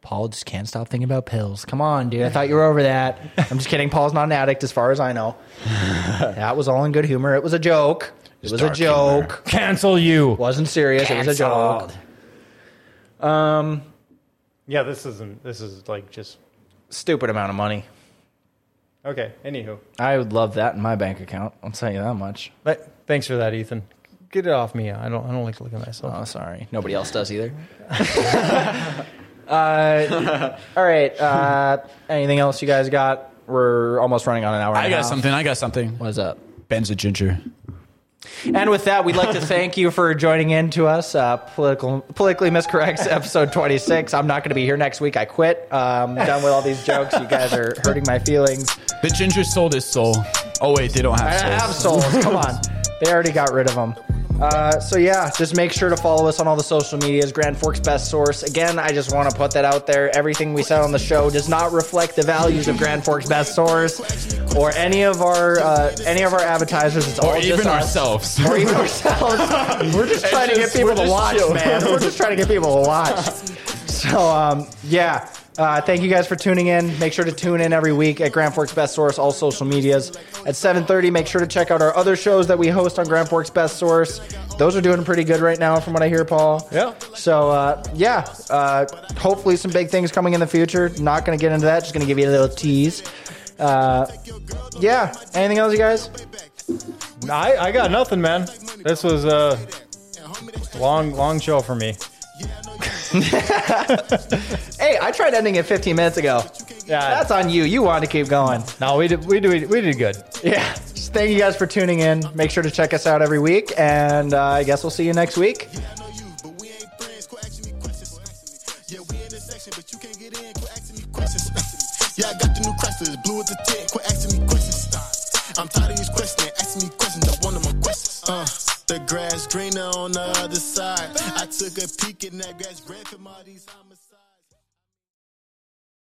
Paul just can't stop thinking about pills. Come on, dude. I thought you were over that. I'm just kidding. Paul's not an addict as far as I know. That was all in good humor. It was a joke. It was a joke. Humor. Cancel you. Wasn't serious. Canceled. It was a joke. Um, yeah, this isn't. This is like just stupid amount of money. Okay. Anywho, I would love that in my bank account. I'll tell you that much. But thanks for that, Ethan. Get it off me. I don't. I don't like to look at myself. Oh, sorry. Nobody else does either. uh, all right. Uh, anything else you guys got? We're almost running on an hour. I got something. I got something. What's up? Ben's a ginger. And with that, we'd like to thank you for joining in to us. Uh, political, Politically MisCorrects, episode twenty-six. I'm not going to be here next week. I quit. Um, done with all these jokes. You guys are hurting my feelings. The ginger sold his soul. Oh, wait, they don't have I souls. I have souls. Come on. They already got rid of them. Uh, so, yeah, just make sure to follow us on all the social medias. Grand Forks Best Source. Again, I just want to put that out there. Everything we said on the show does not reflect the values of Grand Forks Best Source or any of our uh, any of our advertisers. It's or all even ourselves. Or even ourselves. We're just trying just, to get people to watch, chill. man. We're just trying to get people to watch. So, um, yeah. Uh, thank you guys for tuning in. Make sure to tune in every week at Grand Forks Best Source, all social medias. At seven thirty, make sure to check out our other shows that we host on Grand Forks Best Source. Those are doing pretty good right now from what I hear, Paul. Yeah. So, uh, yeah, uh, hopefully some big things coming in the future. Not going to get into that. Just going to give you a little tease. Uh, yeah. Anything else, you guys? I, I got nothing, man. This was a long, long show for me. Hey, I tried ending it fifteen minutes ago. Yeah, that's on you. You wanted to keep going. No, we did. We did. We did good. Yeah. Just thank you guys for tuning in. Make sure to check us out every week, and uh, I guess we'll see you next week. Yeah, I got the new Chrysler. Blue with the tint. Quit asking me questions. I'm tired of these questions. Asking me questions. That's one of my questions. Uh, the grass greener on the other side. I took a peek in that grass, ran from all these homicides.